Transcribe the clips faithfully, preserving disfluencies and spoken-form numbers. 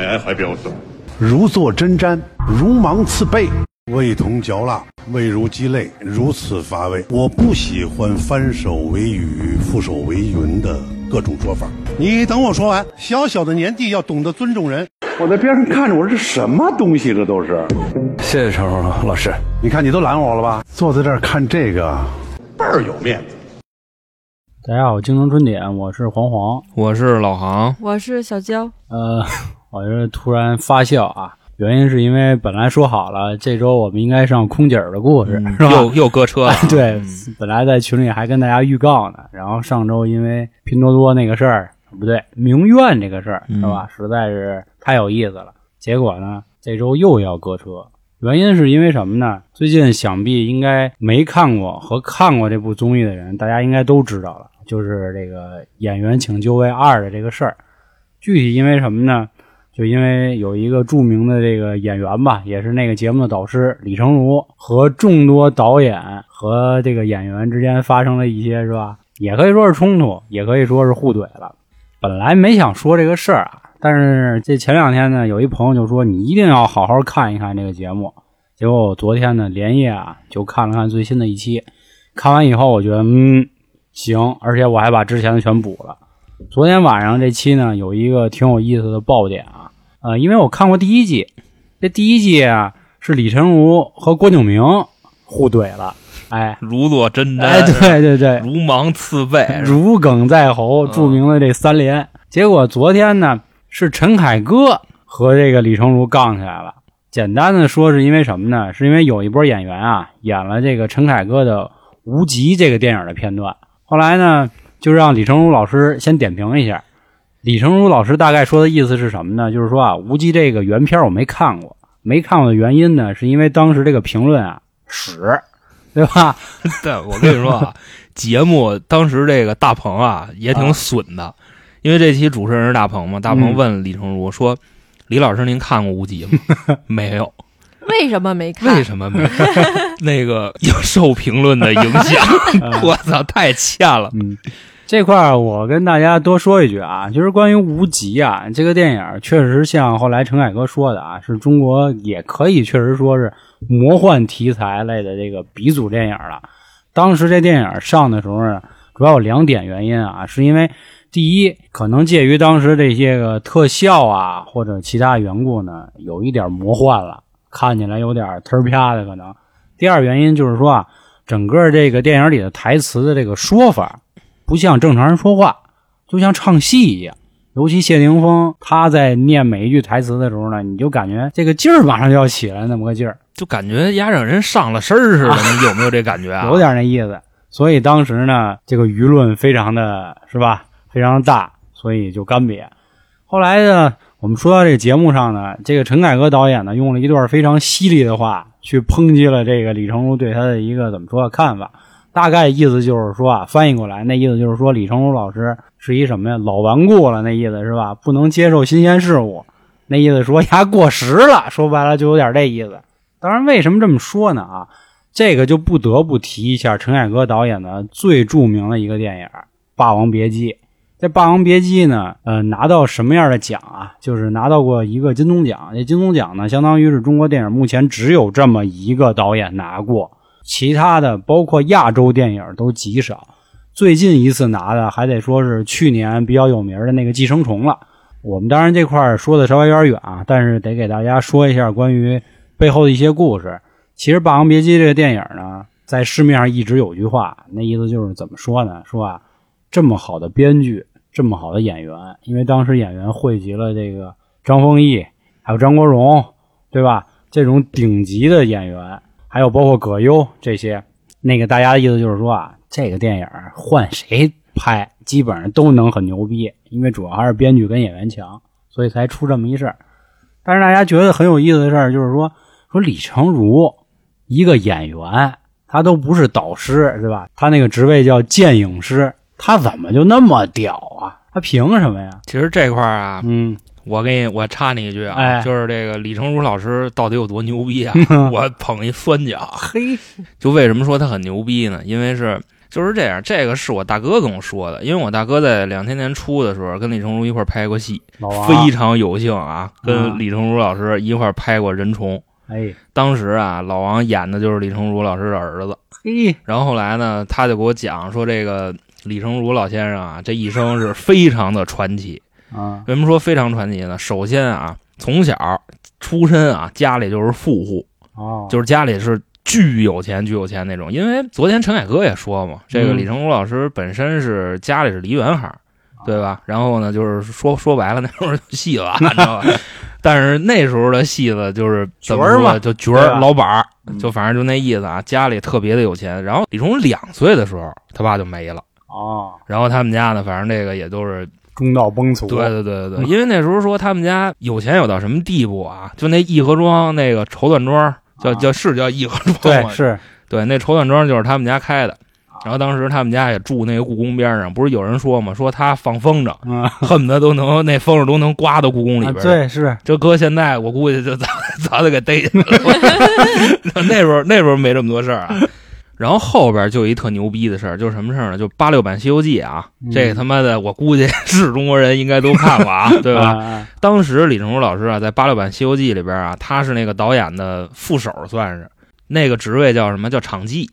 乃安怀表示：“如坐针毡，如芒刺背，味同嚼蜡，味如鸡肋，如此乏味。我不喜欢翻手为雨，覆手为云的各种说法。你等我说完。小小的年纪要懂得尊重人。”我在边上看着，我说这什么东西？这都是。谢谢陈老师，你看你都拦我了吧？坐在这儿看这个，倍儿有面子。大家好，京城春点，我是黄黄，我是老航，我是小娇。呃，我这突然发笑啊，原因是因为本来说好了，这周我们应该上空姐儿的故事，嗯、是吧？又又搁车了。对，本来在群里还跟大家预告呢，然后上周因为拼多多那个事儿。不对，名媛这个事儿是吧？实在是太有意思了。结果呢，这周又要搁车，原因是因为什么呢？最近想必应该没看过和看过这部综艺的人，大家应该都知道了，就是这个《演员请就位二》的这个事儿。具体因为什么呢？就因为有一个著名的这个演员吧，也是那个节目的导师李成儒和众多导演和这个演员之间发生了一些是吧？也可以说是冲突，也可以说是互怼了。本来没想说这个事儿啊，但是这前两天呢，有一朋友就说你一定要好好看一看这个节目。结果我昨天呢连夜啊就看了看最新的一期，看完以后我觉得嗯行，而且我还把之前的全补了。昨天晚上这期呢有一个挺有意思的爆点啊，呃，因为我看过第一季，这第一季啊是李成儒和郭敬明互怼了。哎，如坐针毡，哎，对对对，如芒刺背，如鲠在喉，著名的这三连。嗯、结果昨天呢，是陈凯歌和这个李成儒杠起来了。简单的说，是因为什么呢？是因为有一波演员啊，演了这个陈凯歌的《无极》这个电影的片段。后来呢，就让李成儒老师先点评一下。李成儒老师大概说的意思是什么呢？就是说啊，《无极》这个原片我没看过，没看过的原因呢，是因为当时这个评论啊屎。对吧？对，我跟你说啊，节目当时这个大鹏啊也挺损的，啊、因为这期主持人是大鹏嘛。大鹏问李成儒、嗯、说：“李老师，您看过《无极》吗？”没有。为什么没看？为什么没看？那个受评论的影响，我操，太欠了。嗯，这块我跟大家多说一句啊，就是关于《无极》啊这个电影，确实像后来陈凯歌说的啊，是中国也可以确实说是。魔幻题材类的这个鼻祖电影了。当时这电影上的时候呢，主要有两点原因啊，是因为第一，可能介于当时这些个特效啊或者其他缘故呢，有一点魔幻了，看起来有点忒啪的可能。第二原因就是说啊，整个这个电影里的台词的这个说法，不像正常人说话，就像唱戏一样。尤其谢霆锋他在念每一句台词的时候呢，你就感觉这个劲儿马上就要起来那么个劲儿，就感觉压让人上了身似的、啊、你有没有这感觉啊？有点那意思。所以当时呢这个舆论非常的是吧，非常大，所以就干瘪。后来呢我们说到这个节目上呢，这个陈凯歌导演呢用了一段非常犀利的话去抨击了这个李成儒对他的一个怎么说的看法。大概意思就是说啊，翻译过来那意思就是说李成儒老师是一什么呀，老顽固了那意思是吧，不能接受新鲜事物，那意思说牙过时了，说白了就有点这意思。当然为什么这么说呢啊，这个就不得不提一下陈凯歌导演的最著名的一个电影《霸王别姬》。这《霸王别姬》呢呃，拿到什么样的奖啊，就是拿到过一个金棕奖。这金棕奖呢相当于是中国电影目前只有这么一个导演拿过，其他的包括亚洲电影都极少。最近一次拿的还得说是去年比较有名的那个《寄生虫》了。我们当然这块说的稍微有点远啊，但是得给大家说一下关于背后的一些故事。其实《霸王别姬》这个电影呢在市面上一直有句话，那意思就是怎么说呢，说啊这么好的编剧，这么好的演员，因为当时演员汇集了这个张丰毅还有张国荣对吧，这种顶级的演员，还有包括葛优这些，那个大家的意思就是说啊，这个电影换谁拍基本上都能很牛逼，因为主要还是编剧跟演员强，所以才出这么一事儿。但是大家觉得很有意思的事儿就是说，说李成儒一个演员，他都不是导师对吧，他那个职位叫剑影师，他怎么就那么屌啊，他凭什么呀？其实这块啊嗯。我给你，我插你一句啊，哎、就是这个李成儒老师到底有多牛逼啊？我捧一酸脚，嘿，就为什么说他很牛逼呢？因为是就是这样，这个是我大哥跟我说的，因为我大哥在两千年初的时候跟李成儒一块拍过戏，非常有幸啊，跟李成儒老师一块拍过《人虫》。哎，当时啊，老王演的就是李成儒老师的儿子。嘿，然后后来呢，他就给我讲说，这个李成儒老先生啊，这一生是非常的传奇啊。为什么说非常传奇呢？首先啊，从小出身啊，家里就是富户，哦，就是家里是巨有钱、巨有钱那种。因为昨天陈凯歌也说嘛，这个李成儒老师本身是家里是梨园行，对吧？然后呢，就是说说白了，那时候就戏了，你知道吧？但是那时候的戏子就是怎么说，就角儿老板儿，就反正就那意思啊。家里特别的有钱。然后李成儒两岁的时候，他爸就没了哦。然后他们家呢，反正这个也都是中道崩殂。对对对对对，因为那时候说他们家有钱有到什么地步啊？就那义和庄那个绸缎庄，叫叫是叫义和庄吗？对，是，对，那绸缎庄就是他们家开的。然后当时他们家也住那个故宫边上，不是有人说嘛，说他放风筝、嗯、恨不得都能那风筝都能刮到故宫里边、啊、对，是，这搁现在我估计就咱咱得给逮进去了那时候那时候没这么多事儿啊。然后后边就一特牛逼的事儿，就是什么事儿呢？就八六版西游记啊、嗯、这个他妈的我估计是中国人应该都看过啊对吧、啊、当时李成儒老师啊在八六版西游记里边啊，他是那个导演的副手，算是那个职位叫什么，叫场记。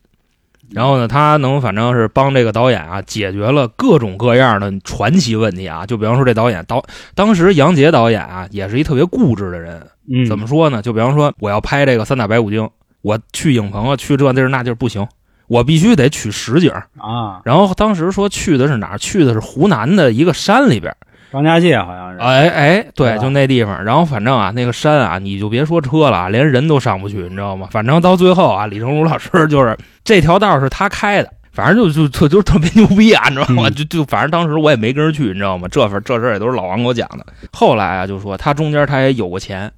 然后呢，他能反正是帮这个导演啊解决了各种各样的传奇问题啊。就比方说这导演导当时杨洁导演啊也是一特别固执的人，嗯，怎么说呢？就比方说我要拍这个三打白骨精，我去影棚啊，去这地儿那地儿不行，我必须得取实景啊。然后当时说去的是哪儿？去的是湖南的一个山里边，张家界好像是。哎哎，对，就那地方。然后反正啊，那个山啊，你就别说车了，连人都上不去，你知道吗？反正到最后啊，李成儒老师就是这条道是他开的，反正就就特就特别牛逼啊，你知道吗？嗯、就就反正当时我也没跟着去，你知道吗？这份这事也都是老王给我讲的。后来啊，就说他中间他也有过钱。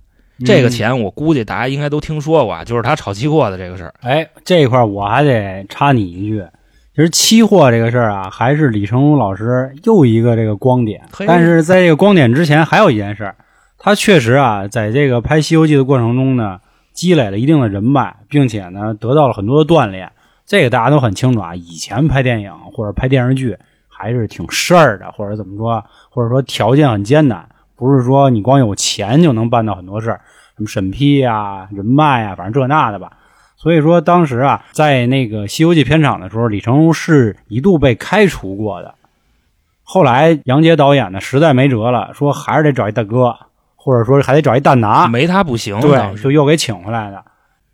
这个钱我估计大家应该都听说过，就是他炒期货的这个事儿。哎，这一块我还得插你一句，其实期货这个事儿啊，还是李成儒老师又一个这个光点。但是在这个光点之前，还有一件事儿，他确实啊，在这个拍《西游记》的过程中呢，积累了一定的人脉，并且呢，得到了很多的锻炼。这个大家都很清楚啊，以前拍电影或者拍电视剧还是挺事儿的，或者怎么说，或者说条件很艰难。不是说你光有钱就能办到很多事儿，什么审批啊、人脉啊，反正这那的吧。所以说当时啊，在那个《西游记》片场的时候，李成儒是一度被开除过的。后来杨洁导演呢，实在没辙了，说还是得找一大哥，或者说还得找一大拿，没他不行。对，就又给请回来的。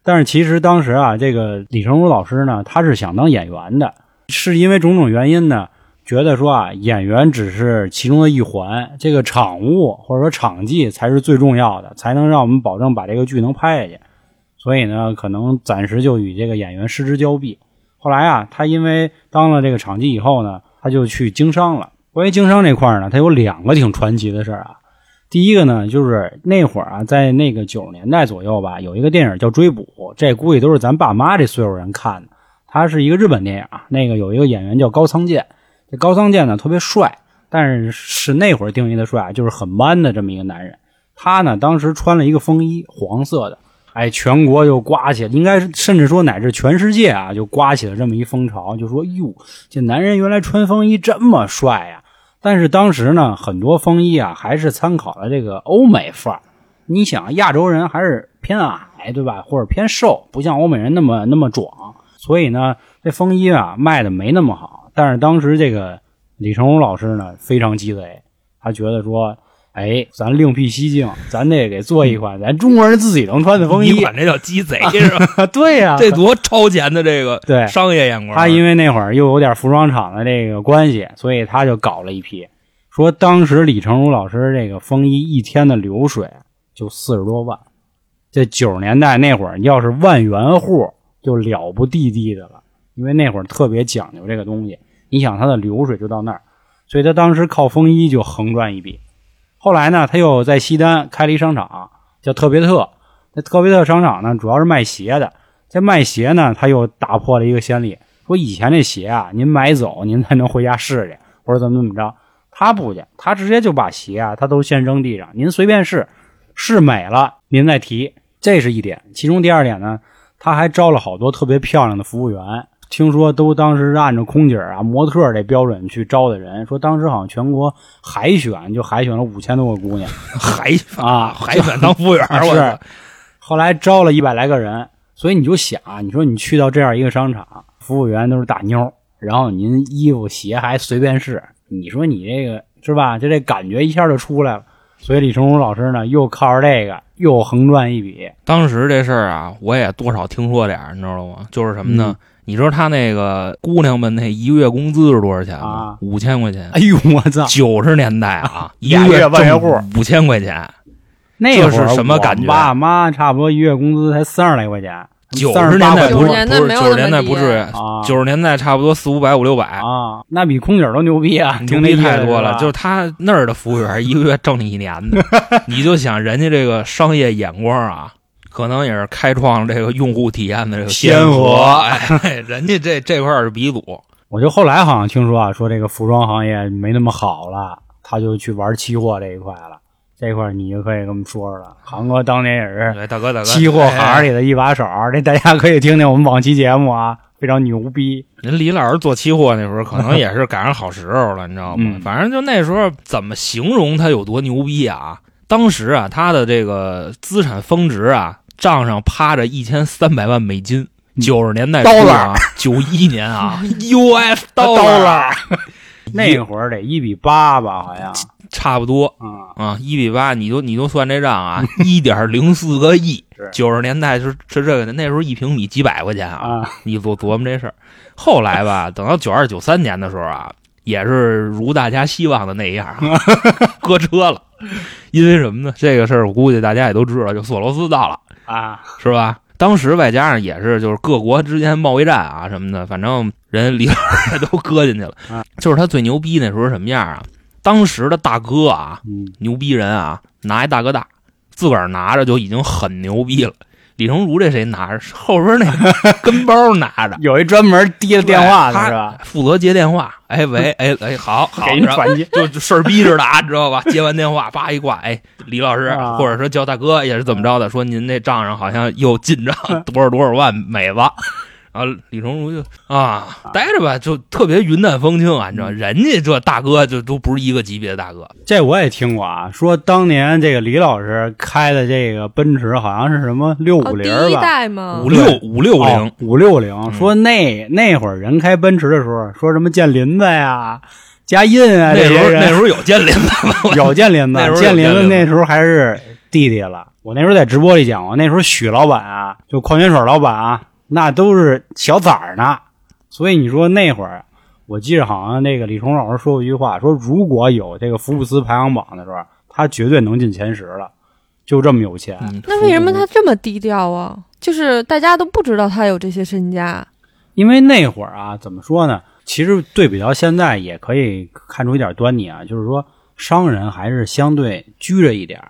但是其实当时啊，这个李成儒老师呢，他是想当演员的，是因为种种原因呢。觉得说啊，演员只是其中的一环，这个场务或者说场记才是最重要的，才能让我们保证把这个剧能拍下去。所以呢，可能暂时就与这个演员失之交臂。后来啊，他因为当了这个场记以后呢，他就去经商了。关于经商这块呢，他有两个挺传奇的事儿啊。第一个呢，就是那会儿啊，在那个九十年代左右吧，有一个电影叫《追捕》，这估计都是咱爸妈这岁数人看的。它是一个日本电影啊，那个有一个演员叫高仓健。这高仓健呢特别帅，但是是那会儿定义的帅啊，就是很 man 的这么一个男人。他呢当时穿了一个风衣，黄色的，哎，全国就刮起了，应该甚至说乃至全世界啊，就刮起了这么一风潮，就说哟，这男人原来穿风衣这么帅呀、啊！但是当时呢，很多风衣啊还是参考了这个欧美范儿。你想，亚洲人还是偏矮，对吧？或者偏瘦，不像欧美人那么那么壮，所以呢，这风衣啊卖的没那么好。但是当时这个李成儒老师呢非常鸡贼，他觉得说，哎，咱另辟蹊径，咱得给做一款咱中国人自己能穿的风衣。你管这叫鸡贼是吧？对呀、啊，这多超前的这个对商业眼光。他因为那会儿又有点服装厂的这个关系，所以他就搞了一批。说当时李成儒老师这个风衣一天的流水就四十多万，这九十年代那会儿要是万元户就了不地地的了，因为那会儿特别讲究这个东西。你想他的流水就到那儿，所以他当时靠风衣就横赚一笔。后来呢，他又在西单开了一商场，叫特别特。那特别特商场呢，主要是卖鞋的。在卖鞋呢，他又打破了一个先例，说以前这鞋啊，您买走您才能回家试去，或者怎么怎么着。他不去，他直接就把鞋啊，他都先扔地上，您随便试，试美了您再提。这是一点。其中第二点呢，他还招了好多特别漂亮的服务员，听说都当时是按照空姐啊、模特这标准去招的人，说当时好像全国海选就海选了五千多个姑娘，海啊海选当服务员，我是后来招了一百来个人，所以你就想，你说你去到这样一个商场，服务员都是大妞，然后您衣服鞋还随便试，你说你这个是吧？就这感觉一下就出来了。所以李成儒老师呢，又靠着这个又横赚一笔。当时这事儿啊，我也多少听说点，你知道吗？就是什么呢？嗯你知道他那个姑娘们那一个月工资是多少钱吗？五千、啊、块钱。哎呦我操！九十年代啊，一个月万元户五千块钱，那会儿是什么感觉？我爸妈差不多一月工资才三十来块钱。九十年代不是，九十年代不至于，九十年代差不多四五百五六百啊，那比空姐都牛逼啊，牛逼太多了。就是他那儿的服务员一个月挣你一年的，你就想人家这个商业眼光啊。可能也是开创这个用户体验的这个先河，哎，人家这这块是鼻祖。我就后来好像听说啊，说这个服装行业没那么好了，他就去玩期货这一块了。这块你就可以跟我们说说了。韩哥当年也是大哥大哥期货行里的一把手，这大家可以听听我们往期节目啊，非常牛逼。人李老师做期货那时候，可能也是赶上好时候了，你知道吗？嗯、反正就那时候怎么形容他有多牛逼啊？当时啊，他的这个资产峰值啊。账上趴着一千三百万美金，九十年代初啊，九一年啊 ，U S dollar， 那会儿得一比八吧，好像差不多啊，一比八，你就你就算这账啊，一点零四个亿，九十年代是是这个，那时候一平米几百块钱啊，啊你琢琢磨这事儿。后来吧，等到九二九三年的时候啊，也是如大家希望的那样、啊，搁车了，因为什么呢？这个事儿我估计大家也都知道，就索罗斯到了。啊，是吧？当时外加上也是，就是各国之间贸易战啊什么的，反正人李老师都搁进去了。啊、就是他最牛逼那时候什么样啊？当时的大哥啊，嗯、牛逼人啊，拿一大哥大，自个儿拿着就已经很牛逼了。李成儒这谁拿着？后边那个跟包拿着，有一专门接电话的是吧？负责接电话。哎喂，哎哎，好好，给你转接，就事儿逼着的啊，知道吧？接完电话，叭一挂，哎，李老师，啊、或者说叫大哥也是怎么着的，说您那账上好像又进账多少多少万美吧？然后李成儒就啊，待着吧，就特别云淡风轻啊，你知道，人家这大哥就都不是一个级别的大哥。这我也听过啊，说当年这个李老师开的这个奔驰好像是什么六五零吧，第一代吗？五六五六零五六零。说那那会儿人开奔驰的时候，说什么建林子呀、加印啊，那时候那时候有建林子吗？有建林子，建林子那时候还是弟弟了。我那时候在直播里讲过，那时候许老板啊，就矿泉水老板啊。那都是小崽儿呢，所以你说那会儿，我记得好像那个李成儒老师说过一句话，说如果有这个福布斯排行榜的时候，他绝对能进前十了，就这么有钱。嗯、那为什么他这么低调啊？就是大家都不知道他有这些身家。因为那会儿啊，怎么说呢？其实对比到现在，也可以看出一点端倪啊，就是说商人还是相对拘着一点，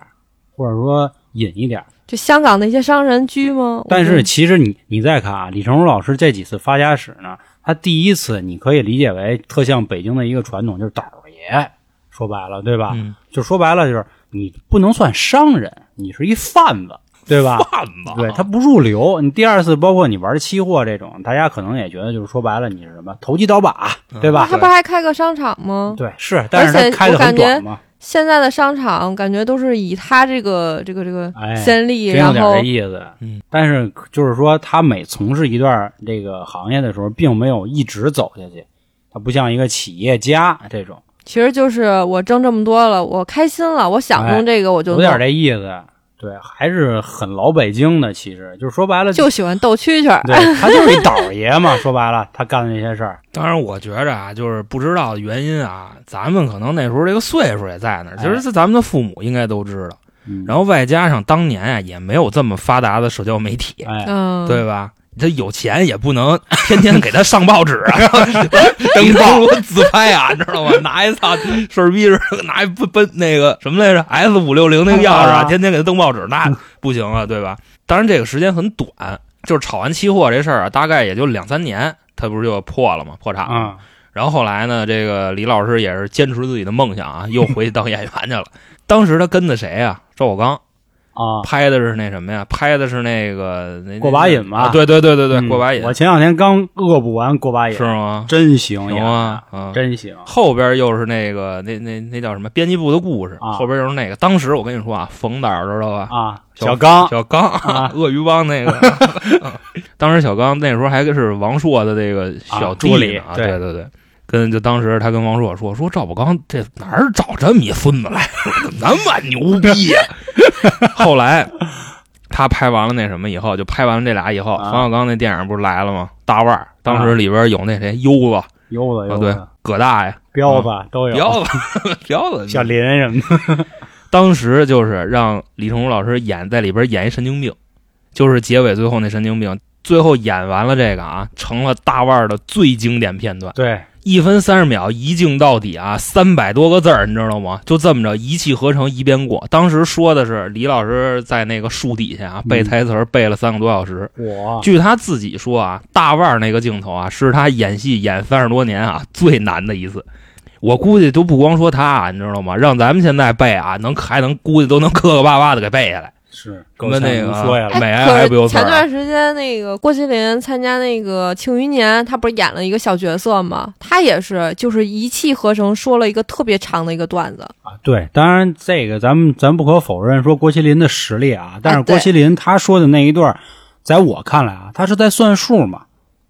或者说隐一点。就香港的一些商人居吗？但是其实你你再看啊，李成儒老师这几次发家史呢，他第一次你可以理解为特像北京的一个传统，就是倒爷，说白了对吧？嗯、就说白了就是你不能算商人，你是一贩子，对吧？贩子，对他不入流。你第二次包括你玩期货这种，大家可能也觉得就是说白了你是什么投机倒把，对吧？嗯、他不还开个商场吗？对，是，但是他开的很短嘛。现在的商场感觉都是以他这个这个这个先例，然后真有点这意思。嗯，但是就是说，他每从事一段这个行业的时候，并没有一直走下去，他不像一个企业家这种。其实就是我挣这么多了，我开心了，我想弄这个我就弄、哎、有点这意思。对，还是很老北京的，其实就是说白了就喜欢斗蛐蛐，对他就是一倒爷嘛。说白了，他干的那些事儿。当然，我觉着啊，就是不知道的原因啊，咱们可能那时候这个岁数也在那儿，其实咱们的父母应该都知道。哎、然后外加上当年啊，也没有这么发达的社交媒体，哎、对吧？他有钱也不能天天给他上报纸啊，登报自拍啊，你知道吗？拿一操事儿逼着拿一奔奔那个什么来着 S 五六零 那个钥匙啊，天天给他登报纸，那不行啊，对吧？当然这个时间很短，就是炒完期货这事儿啊，大概也就两三年，他不是就破了吗？破产了。然后后来呢，这个李老师也是坚持自己的梦想啊，又回去当演员去了。当时他跟着谁啊？赵小刚。啊，拍的是那什么呀？拍的是那个那过把瘾吧、啊？对对对对对，嗯、过把瘾。我前两天刚恶补完过把瘾，是吗？真行呀、啊，真行。后边又是那个那那那叫什么？编辑部的故事、啊，后边又是那个。当时我跟你说啊，冯导知道吧？啊，小刚，小刚，啊、鳄鱼帮那个。啊、当时小刚那时候还是王朔的这个小助理啊，对对对。跟就当时他跟王朔说说赵宝刚这哪儿找这么一孙子来，那么牛逼呀、啊！后来他拍完了那什么以后，就拍完了这俩以后，冯、啊、小刚那电影不是来了吗？大腕儿当时里边有那谁优子，优子啊，对，葛大呀，彪子都有，彪子，彪子，小林什么的。当时就是让李成儒老师演在里边演一神经病，就是结尾最后那神经病，最后演完了这个啊，成了大腕儿的最经典片段。对。一分三十秒一镜到底啊，三百多个字儿，你知道吗？就这么着一气呵成一边过。当时说的是李老师在那个树底下啊背台词儿背了三个多小时。哇、嗯！据他自己说啊，大腕那个镜头啊是他演戏演三十多年啊最难的一次。我估计都不光说他啊，你知道吗？让咱们现在背啊，能还能估计都能磕磕巴巴的给背下来。是跟那个说呀，美爱还不有前段时间那个郭麒麟参加那个《庆余年》，他不是演了一个小角色吗？他也是就是一气呵成说了一个特别长的一个段子啊。对，当然这个咱们咱不可否认说郭麒麟的实力啊，但是郭麒麟他说的那一段，啊、在我看来啊，他是在算数嘛。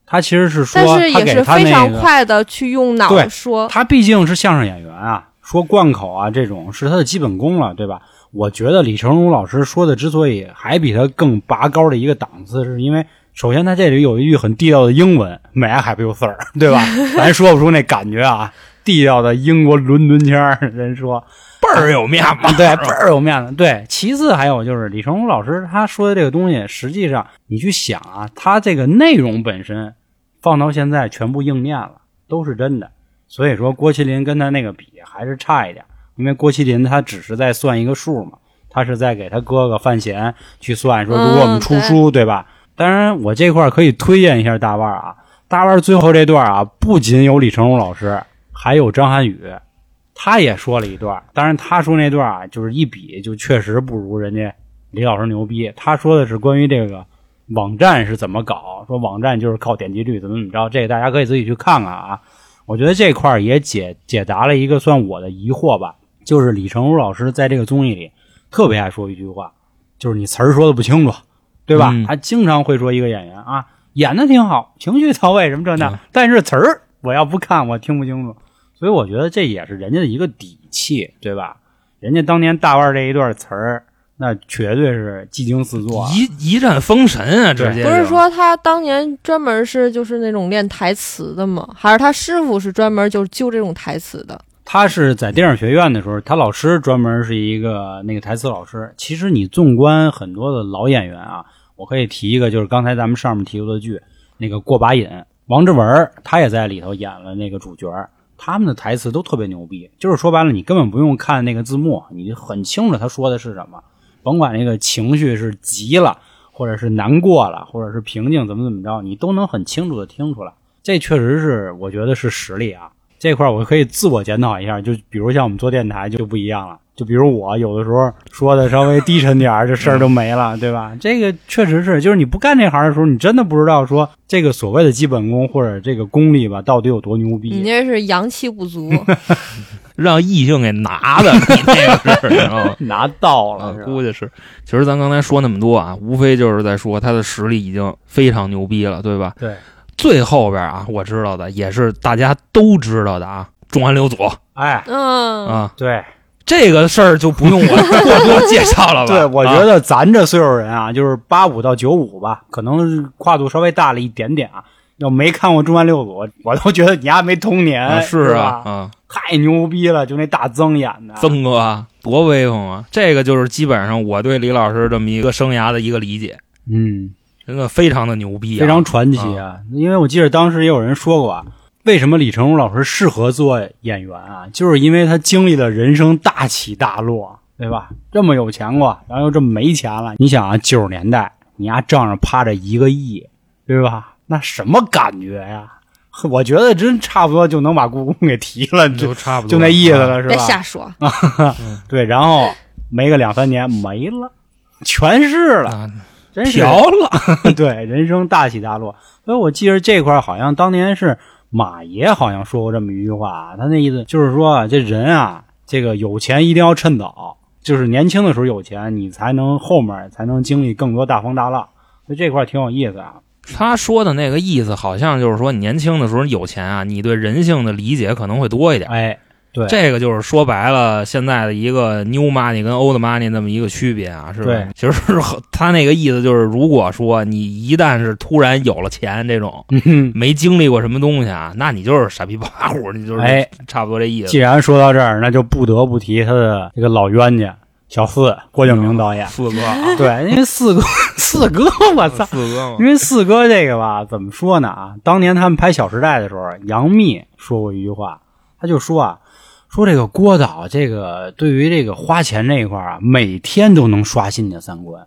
他其实是说，但是也是非常快的去用脑说。他毕竟是相声演员啊，说贯口啊这种是他的基本功了，对吧？我觉得李成儒老师说的之所以还比他更拔高的一个档次，是因为首先他这里有一句很地道的英文 ，My happy sir， 对吧？咱说不出那感觉啊，地道的英国伦敦腔，人说倍儿有面子，对，倍儿有面子。对，其次还有就是李成儒老师他说的这个东西，实际上你去想啊，他这个内容本身放到现在全部应验了，都是真的。所以说郭麒麟跟他那个比还是差一点。因为郭麒麟他只是在算一个数嘛，他是在给他哥哥范闲去算说如果我们出书、嗯、对, 对吧，当然我这块可以推荐一下大腕啊，大腕最后这段啊不仅有李成儒老师还有张涵予，他也说了一段，当然他说那段啊就是一比就确实不如人家李老师牛逼，他说的是关于这个网站是怎么搞，说网站就是靠点击率怎么怎么着，这个大家可以自己去看看啊，我觉得这块也解解答了一个算我的疑惑吧，就是李成儒老师在这个综艺里特别爱说一句话，就是你词儿说的不清楚，对吧、嗯、他经常会说一个演员啊演的挺好，情绪到位什么这那、嗯、但是词儿我要不看我听不清楚，所以我觉得这也是人家的一个底气，对吧，人家当年大腕这一段词儿那绝对是技惊四座、啊、一一战封神啊！直接不是说他当年专门是就是那种练台词的吗？还是他师傅是专门就是就这种台词的？他是在电影学院的时候，他老师专门是一个那个台词老师。其实你纵观很多的老演员啊，我可以提一个，就是刚才咱们上面提过的剧，那个过把瘾，王志文他也在里头演了那个主角，他们的台词都特别牛逼，就是说白了，你根本不用看那个字幕，你很清楚他说的是什么，甭管那个情绪是急了，或者是难过了，或者是平静怎么怎么着，你都能很清楚的听出来。这确实是我觉得是实力啊。这块我可以自我检讨一下，就比如像我们做电台就不一样了，就比如我有的时候说的稍微低沉点这事儿都没了，对吧？这个确实是，就是你不干这行的时候，你真的不知道说这个所谓的基本功或者这个功力吧，到底有多牛逼。你这是阳气不足，让异性给拿的，你那个是拿到了，估计是。其实咱刚才说那么多啊，无非就是在说他的实力已经非常牛逼了，对吧？对。最后边啊，我知道的也是大家都知道的啊，重案六组，哎，嗯啊，对，这个事儿就不用我过多介绍了吧。对，我觉得咱这岁数人啊，就是八五到九五吧，可能跨度稍微大了一点点啊。要没看过重案六组，我都觉得你还没童年，啊是啊，啊，太牛逼了！就那大曾演的，曾哥啊，多威风啊！这个就是基本上我对李老师这么一个生涯的一个理解，嗯。真的非常的牛逼、啊，非常传奇啊、嗯！因为我记得当时也有人说过啊，为什么李成儒老师适合做演员啊？就是因为他经历了人生大起大落，对吧？这么有钱过，然后又这么没钱了。你想啊，九十年代你丫账上趴着一个亿，对吧？那什么感觉呀？我觉得真差不多就能把故宫给提了，就差不多就那意思了，是吧？别瞎说。对，然后没个两三年没了。全是了，啊、真是瓢了。对，人生大起大落。所以我记着这块好像当年是马爷好像说过这么一句话，他那意思就是说，这人啊，这个有钱一定要趁早，就是年轻的时候有钱，你才能后面才能经历更多大风大浪。所以这块挺有意思啊。他说的那个意思好像就是说，年轻的时候有钱啊，你对人性的理解可能会多一点。哎，对，这个就是说白了现在的一个 new money 跟 old money 那么一个区别啊，是吧？对，其实他那个意思就是，如果说你一旦是突然有了钱这种、嗯、没经历过什么东西啊，那你就是傻逼八虎，你就是、哎、差不多这意思。既然说到这儿，那就不得不提他的这个老冤家。小四，郭敬明导演，嗯、四哥、啊，对，因为四哥，四哥，我操，四哥，因为四哥这个吧，怎么说呢啊？当年他们拍《小时代》的时候，杨幂说过一句话，他就说啊，说这个郭导这个对于这个花钱这一块啊，每天都能刷新你的三观，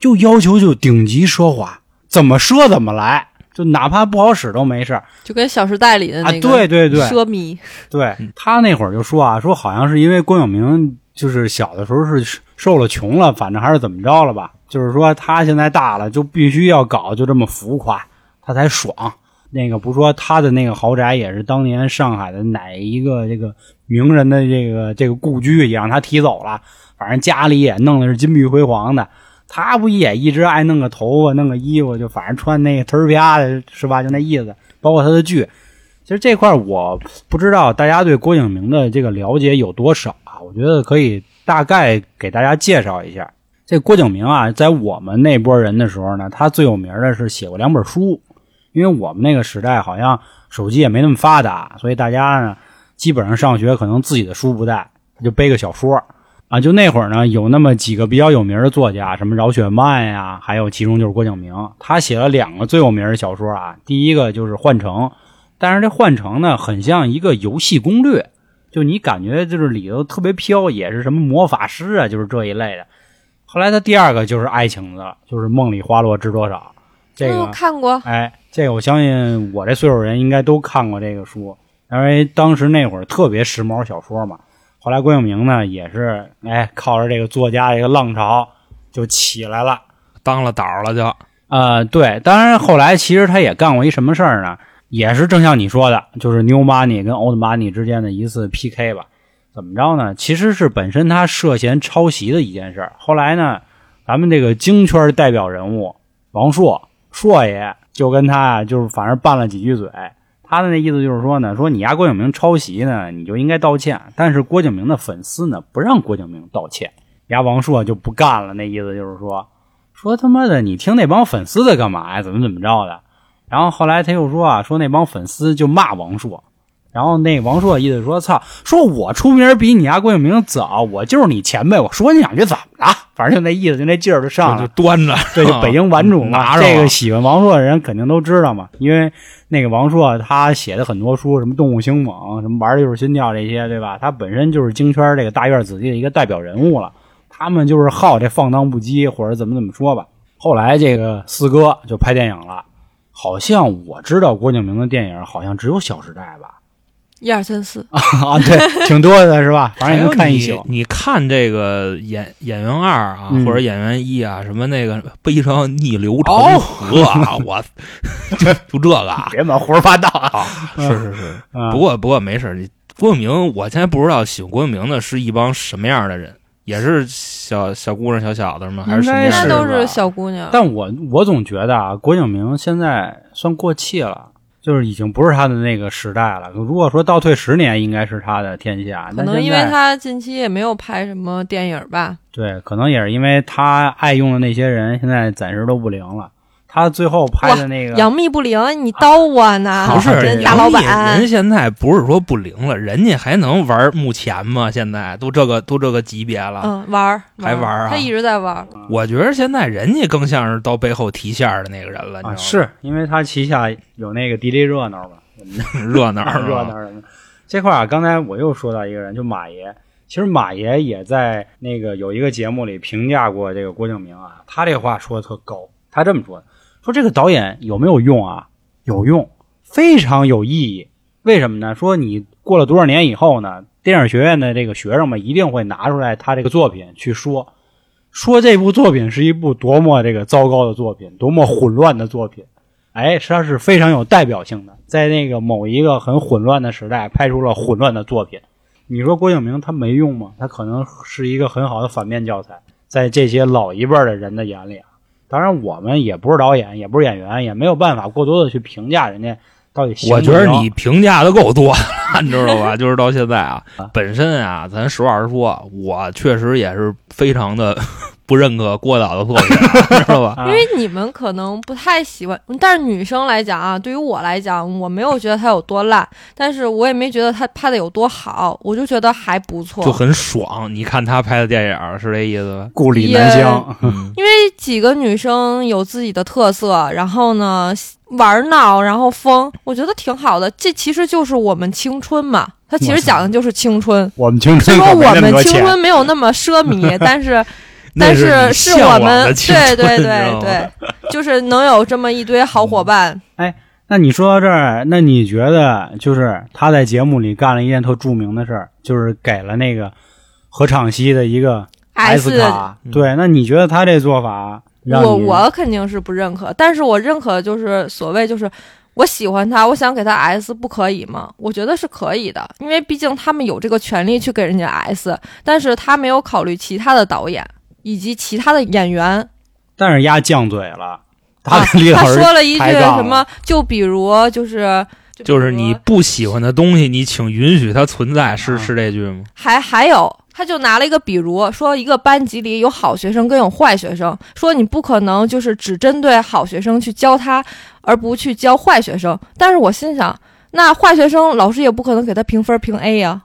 就要求就顶级奢华，怎么奢怎么来。就哪怕不好使都没事，就跟《小时代》里的那个、啊、对对对奢靡，对他那会儿就说啊，说好像是因为郭敬明就是小的时候是受了穷了，反正还是怎么着了吧，就是说他现在大了就必须要搞就这么浮夸，他才爽。那个不说他的那个豪宅也是当年上海的哪一个这个名人的这个这个故居，也让他提走了，反正家里也弄的是金碧辉煌的。他不也一直爱弄个头发弄个衣服，就反正穿那个忒啪的是吧，就那意思。包括他的剧，其实这块我不知道大家对郭敬明的这个了解有多少啊，我觉得可以大概给大家介绍一下。这郭敬明啊，在我们那波人的时候呢，他最有名的是写过两本书，因为我们那个时代好像手机也没那么发达，所以大家呢基本上上学可能自己的书不带，就背个小说啊，就那会儿呢，有那么几个比较有名的作家，什么饶雪漫呀、啊，还有其中就是郭敬明，他写了两个最有名的小说啊。第一个就是《幻城》，但是这《幻城》呢，很像一个游戏攻略，就你感觉就是里头特别飘，也是什么魔法师啊，就是这一类的。后来他第二个就是爱情的，就是《梦里花落知多少》，这个、嗯、看过。哎，这个我相信我这岁数人应该都看过这个书，因为当时那会儿特别时髦小说嘛。后来郭敬明呢也是哎靠着这个作家这个浪潮就起来了，当了导了就。呃对，当然后来其实他也干过一什么事儿呢，也是正像你说的，就是 new money 跟 old money 之间的一次 P K 吧。怎么着呢，其实是本身他涉嫌抄袭的一件事。后来呢咱们这个京圈代表人物王朔朔爷就跟他就是反正拌了几句嘴。他的那意思就是说呢，说你压郭敬明抄袭呢，你就应该道歉。但是郭敬明的粉丝呢，不让郭敬明道歉，压王朔就不干了。那意思就是说，说他妈的，你听那帮粉丝的干嘛呀？怎么怎么着的？然后后来他又说啊，说那帮粉丝就骂王朔，然后那王朔意思说，操，说我出名比你压郭敬明早，我就是你前辈，我说你两句怎么了？反正就那意思，就那劲儿就上了，就端着。对，就北京顽主嘛，这个喜欢王朔的人肯定都知道嘛，因为。那个王朔他写的很多书，什么《动物星猛》，什么《玩的就是心跳》这些，对吧？他本身就是京圈这个大院子弟的一个代表人物了。他们就是好这放荡不羁，或者怎么怎么说吧。后来这个四哥就拍电影了，好像我知道郭敬明的电影好像只有《小时代》吧，一二三四啊，对，挺多的是吧？反正也能看一宿。你看这个演演员二啊、嗯，或者演员一啊，什么那个悲伤逆流成河啊，哦、我就就这个啊，别满胡说八道啊！是是是，嗯、不过不过没事。你郭敬明，我现在不知道喜欢郭敬明的是一帮什么样的人，也是小小姑娘、小小的吗？还是什么样的？应该都是小姑娘。但我我总觉得啊，郭敬明现在算过气了。就是已经不是他的那个时代了。如果说倒退十年，应该是他的天下。可能因为他近期也没有拍什么电影吧。对，可能也是因为他爱用的那些人，现在暂时都不灵了。他最后拍的那个杨幂不灵，你刀我呢？啊、不是大老板，人现在不是说不灵了，人家还能玩幕前吗？现在都这个都这个级别了，嗯，玩还玩啊？他一直在玩。我觉得现在人家更像是到背后提线的那个人了，你知道吗？啊、是因为他旗下有那个迪丽热闹嘛，热闹热闹人。这块啊，刚才我又说到一个人，就马爷。其实马爷也在那个有一个节目里评价过这个郭敬明啊，他这话说的特高，他这么说的。说这个导演有没有用啊？有用，非常有意义。为什么呢？说你过了多少年以后呢，电影学院的这个学生们一定会拿出来他这个作品去说，说这部作品是一部多么这个糟糕的作品，多么混乱的作品，哎，实际上是非常有代表性的，在那个某一个很混乱的时代拍出了混乱的作品。你说郭敬明他没用吗？他可能是一个很好的反面教材，在这些老一辈的人的眼里啊。当然我们也不是导演，也不是演员，也没有办法过多的去评价人家到底行不行。我觉得你评价的够多了，你知道吧？就是到现在啊，本身啊，咱实话实说，我确实也是非常的不认可郭导的作品，知道吧？因为你们可能不太喜欢，但是女生来讲啊，对于我来讲，我没有觉得它有多烂，但是我也没觉得它拍的有多好，我就觉得还不错，就很爽。你看他拍的电影是这意思吧？故里南乡，因为几个女生有自己的特色，然后呢玩闹，然后疯，我觉得挺好的。这其实就是我们青春嘛。它其实讲的就是青春。我们青春，虽说我们青春没有那么奢靡，但是。但是是我们对对对对，就是能有这么一堆好伙伴。哎，那你说到这儿，那你觉得就是他在节目里干了一件特著名的事儿，就是给了那个何昶希的一个 S 卡。S, 对，那你觉得他这做法让你，我我肯定是不认可，但是我认可就是所谓就是。我喜欢他，我想给他 S 不可以吗？我觉得是可以的，因为毕竟他们有这个权利去给人家 S， 但是他没有考虑其他的导演以及其他的演员。但是压犟嘴了，他李老师、啊、他说了一句什么？就比如就是就是你不喜欢的东西，你请允许它存在，是是这句吗？还还有。他就拿了一个比如说，一个班级里有好学生跟有坏学生，说你不可能就是只针对好学生去教他，而不去教坏学生。但是我心想，那坏学生老师也不可能给他评分评 A 呀、啊，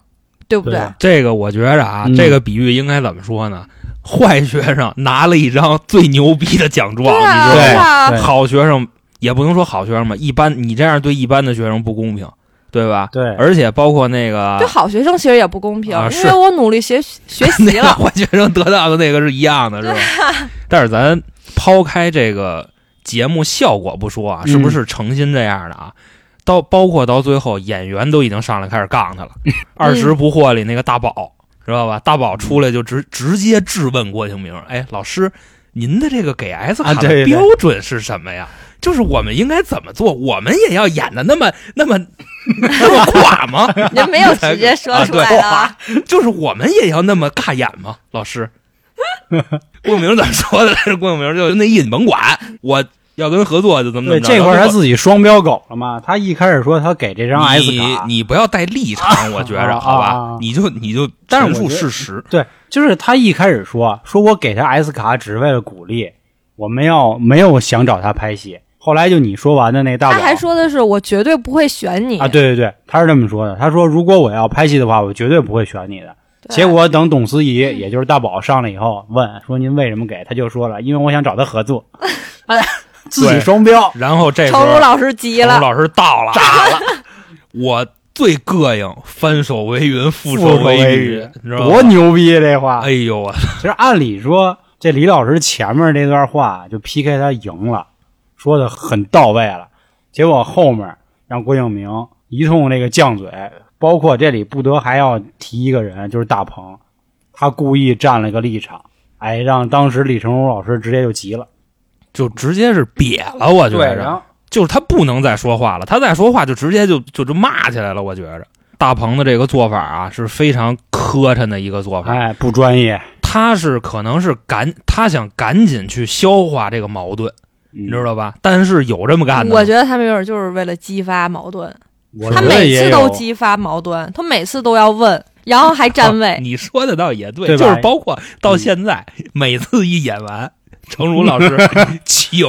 对不对？对，这个我觉着啊、嗯，这个比喻应该怎么说呢？坏学生拿了一张最牛逼的奖状，对啊、你知道吗？好学生也不能说好学生吧，一般你这样对一般的学生不公平。对吧？对，而且包括那个对好学生其实也不公平，啊、因为我努力学学习了，坏学生得到的那个是一样的，是吧、啊？但是咱抛开这个节目效果不说啊，是不是诚心这样的啊？嗯、到包括到最后，演员都已经上来开始杠他了。嗯、二十不惑里那个大宝，知道吧？大宝出来就直直接质问郭敬明：“哎，老师，您的这个给 S 卡的标准是什么呀？”啊，对对对，就是我们应该怎么做？我们也要演的那么那么那么垮吗？您没有直接说出来啊，就是我们也要那么尬演吗？老师，郭敬明怎么说的？郭敬明就那意思，甭管，我要跟合作就怎么怎么着。对，这块他自己双标狗了嘛？他一开始说他给这张 S 卡，你你不要带立场，我觉着、啊、好吧？啊、你就你就陈述事实。对，就是他一开始说说我给他 S 卡只是为了鼓励，我们要没有想找他拍戏。后来就你说完的那大宝，他还说的是我绝对不会选你啊！对对对，他是这么说的。他说如果我要拍戏的话，我绝对不会选你的。结果等董思怡，也就是大宝上来以后，问说您为什么给？他就说了，因为我想找他合作，自己双标。然后这时候，程璐老师急了，程璐老师到了，炸了！我最膈应翻手为云，覆手为雨，你知道吗？多牛逼这话！哎呦啊！其实按理说，这李老师前面这段话就 P K 他赢了。说的很到位了，结果后面让郭敬明一通那个犟嘴，包括这里不得还要提一个人，就是大鹏，他故意站了个立场，哎，让当时李成儒老师直接就急了，就直接是瘪了，我觉着，就是他不能再说话了，他再说话就直接就就就骂起来了，我觉着大鹏的这个做法啊是非常磕碜的一个做法，哎，不专业，他是可能是赶他想赶紧去消化这个矛盾。你知道吧？但是有这么干的，我觉得他没准就是为了激发矛盾。他每次都激发矛盾，他每次都要问，然后还站位。啊、你说的倒也对，对就是包括到现在，嗯、每次一演完，程儒老师请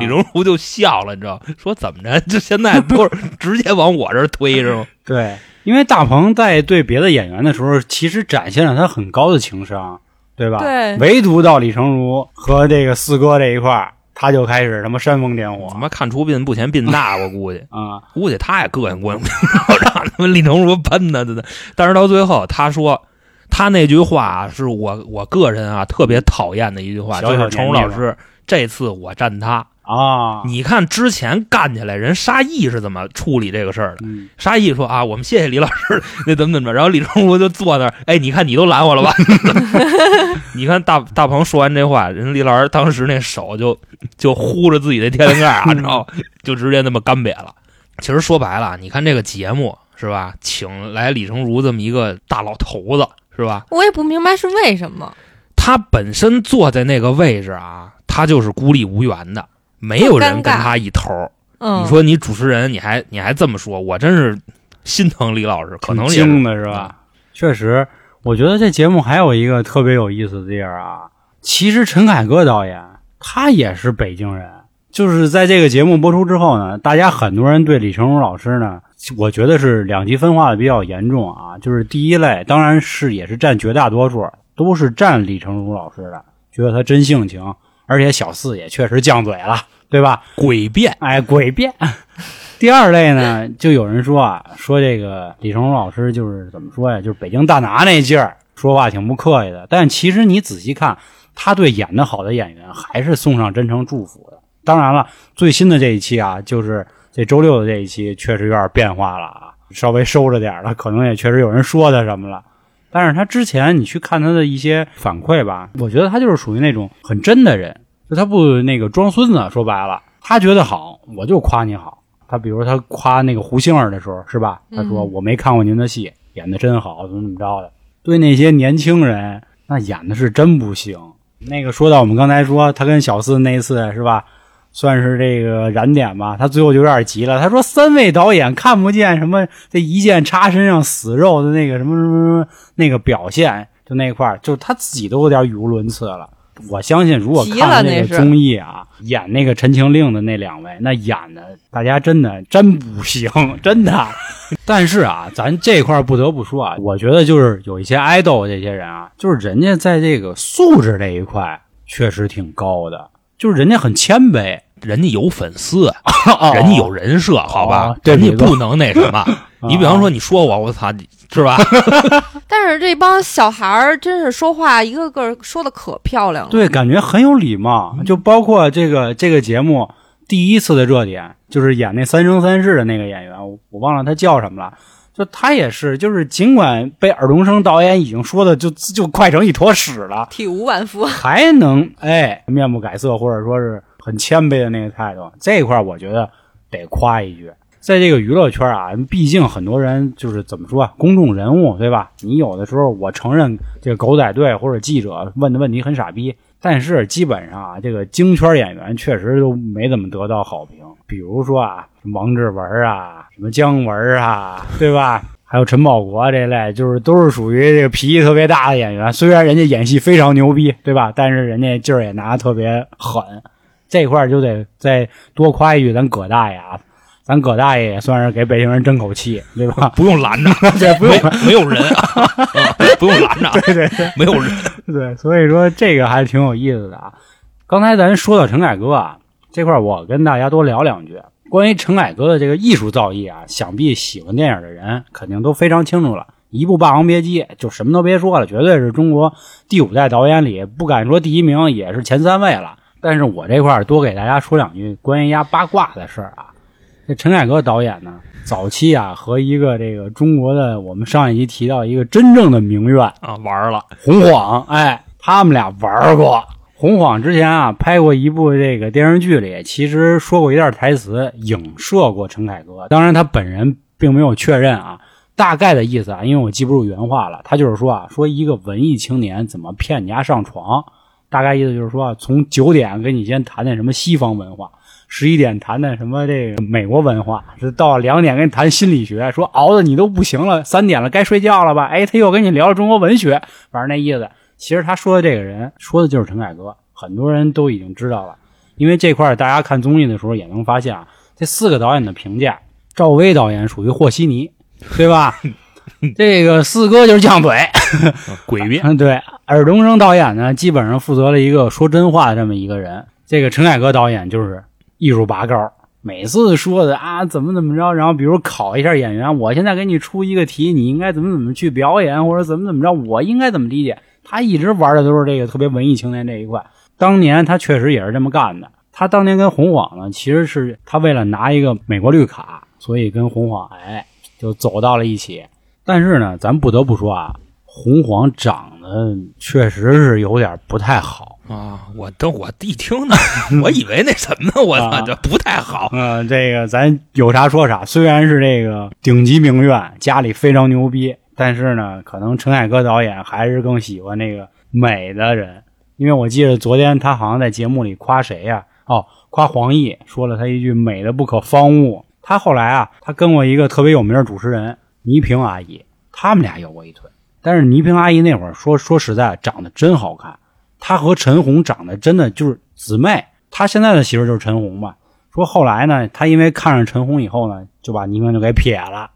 李成儒就笑了，你知道？说怎么着？就现在都是直接往我这儿推是吗？对，因为大鹏在对别的演员的时候，其实展现了他很高的情商，对吧？对，唯独到李成儒和这个四哥这一块儿。他就开始什么煽风点火，他妈看出殡不嫌殡大，我估计啊，估计他也膈应膈应，让他们李成儒喷他，但是到最后他说，他那句话是我我个人啊特别讨厌的一句话，小小就是程老师这次我站他啊！你看之前干起来人沙溢是怎么处理这个事儿的？嗯、沙溢说啊，我们谢谢李老师，那怎么怎么着？然后李成儒就坐那儿，哎，你看你都拦我了吧？你看大大鹏说完这话，人李老师当时那手就就呼着自己的天灵盖啊，然后就直接那么干瘪了。其实说白了，你看这个节目是吧？请来李成儒这么一个大老头子是吧？我也不明白是为什么。他本身坐在那个位置啊，他就是孤立无援的。没有人跟他一头，嗯、你说你主持人，你还你还这么说，我真是心疼李老师，可能也是惊的是吧？啊、确实，我觉得这节目还有一个特别有意思的地儿啊。其实陈凯歌导演他也是北京人，就是在这个节目播出之后呢，大家很多人对李成儒老师呢，我觉得是两极分化的比较严重啊。就是第一类，当然是也是占绝大多数，都是占李成儒老师的，觉得他真性情。而且小四也确实犟嘴了，对吧？诡辩，哎，诡辩。第二类呢，就有人说啊，说这个李成儒老师就是怎么说呀，就是北京大拿那劲儿，说话挺不客气的。但其实你仔细看，他对演得好的演员还是送上真诚祝福的。当然了，最新的这一期啊，就是这周六的这一期，确实有点变化了啊，稍微收着点了，可能也确实有人说他什么了。但是他之前你去看他的一些反馈吧，我觉得他就是属于那种很真的人，就他不那个装孙子，说白了，他觉得好我就夸你好。他比如他夸那个胡杏儿的时候是吧，他说我没看过您的戏，演得真好，怎么怎么着的。对那些年轻人那演的是真不行。那个说到我们刚才说他跟小四那一次是吧，算是这个燃点吧，他最后就有点急了，他说三位导演看不见什么这一剑插身上死肉的那个什么什么什么那个表现，就那块就他自己都有点语无伦次了。我相信如果看那个综艺啊，演那个《陈情令》的那两位，那演的大家真的真不行，真的。但是啊，咱这块不得不说啊，我觉得就是有一些爱豆这些人啊，就是人家在这个素质这一块确实挺高的。就是人家很谦卑，人家有粉丝，哦、人家有人设，哦、好吧，人家不能那什么。哦、你比方说，你说我，我操，是吧？但是这帮小孩儿真是说话一个个说的可漂亮了，对，感觉很有礼貌。就包括这个这个节目第一次的热点，就是演那《三生三世》的那个演员，我我忘了他叫什么了。就他也是，就是尽管被尔冬升导演已经说的就就快成一坨屎了，体无完肤，还能哎面不改色，或者说是很谦卑的那个态度，这一块我觉得得夸一句。在这个娱乐圈啊，毕竟很多人就是怎么说啊，公众人物对吧？你有的时候我承认这个狗仔队或者记者问的问题很傻逼，但是基本上啊，这个京圈演员确实都没怎么得到好评，比如说啊，王志文啊。什么姜文啊，对吧？还有陈宝国这类，就是都是属于这个脾气特别大的演员。虽然人家演戏非常牛逼，对吧？但是人家劲儿也拿得特别狠，这块就得再多夸一句咱葛大爷啊！咱葛大爷也算是给北京人争口气，对吧？不用拦着，对，不用没, 没有人、啊嗯，不用拦着，对对对，没有人，对。所以说这个还挺有意思的啊。刚才咱说到陈凯歌啊，这块我跟大家多聊两句。关于陈凯歌的这个艺术造诣啊，想必喜欢电影的人肯定都非常清楚了。一部《霸王别姬》就什么都别说了，绝对是中国第五代导演里不敢说第一名，也是前三位了。但是我这块多给大家说两句关于压八卦的事儿啊。这陈凯歌导演呢，早期啊和一个这个中国的，我们上一集提到一个真正的名媛啊玩了洪晃，哎，他们俩玩过。洪晃之前啊拍过一部这个电视剧里，其实说过一段台词，影射过陈凯歌。当然他本人并没有确认啊，大概的意思啊，因为我记不住原话了。他就是说啊，说一个文艺青年怎么骗你家上床，大概意思就是说啊，从九点跟你先谈谈什么西方文化，十一点谈谈什么这个美国文化，是到两点跟你谈心理学，说熬的你都不行了，三点了该睡觉了吧？哎，他又跟你聊了中国文学，反正那意思。其实他说的这个人说的就是陈凯歌，很多人都已经知道了，因为这块大家看综艺的时候也能发现啊，这四个导演的评价，赵薇导演属于和稀泥，对吧？这个四哥就是犟嘴，诡辩。对，尔冬升导演呢，基本上负责了一个说真话的这么一个人，这个陈凯歌导演就是艺术拔高，每次说的啊怎么怎么着，然后比如考一下演员，我现在给你出一个题，你应该怎么怎么去表演，或者怎么怎么着，我应该怎么理解。他一直玩的都是这个特别文艺青年这一块，当年他确实也是这么干的。他当年跟洪晃呢，其实是他为了拿一个美国绿卡，所以跟洪晃哎就走到了一起。但是呢，咱不得不说啊，洪晃长得确实是有点不太好啊。我等我一听呢，我以为那什么，我操，这不太好。嗯、呃，这个咱有啥说啥。虽然是这个顶级名媛，家里非常牛逼，但是呢，可能陈凯歌导演还是更喜欢那个美的人。因为我记得昨天他好像在节目里夸谁呀、啊？哦，夸黄奕，说了他一句"美的不可方物"。他后来啊，他跟过一个特别有名的主持人倪萍阿姨，他们俩有过一腿。但是倪萍阿姨那会儿说说实在长得真好看，她和陈红长得真的就是姊妹。她现在的媳妇就是陈红吧。说后来呢，她因为看上陈红以后呢，就把倪萍就给撇了，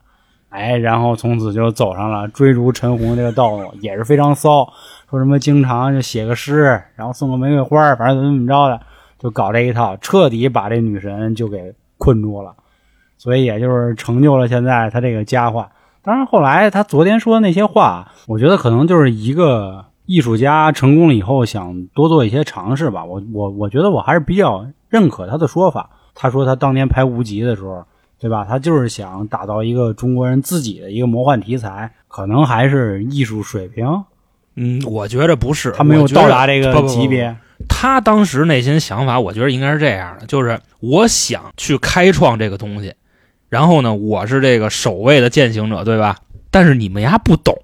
哎，然后从此就走上了追逐陈红这个道路，也是非常骚。说什么经常就写个诗，然后送个玫瑰花，反正怎么怎么着的，就搞这一套，彻底把这女神就给困住了。所以也就是成就了现在她这个佳话。当然后来他昨天说的那些话，我觉得可能就是一个艺术家成功了以后想多做一些尝试吧。我我我觉得我还是比较认可他的说法。他说他当年拍《无极》的时候，对吧，他就是想打造一个中国人自己的一个魔幻题材，可能还是艺术水平。嗯，我觉得不是，他没有到达这个级别。不不不，他当时内心想法我觉得应该是这样的，就是我想去开创这个东西，然后呢，我是这个首位的践行者，对吧？但是你们呀不懂，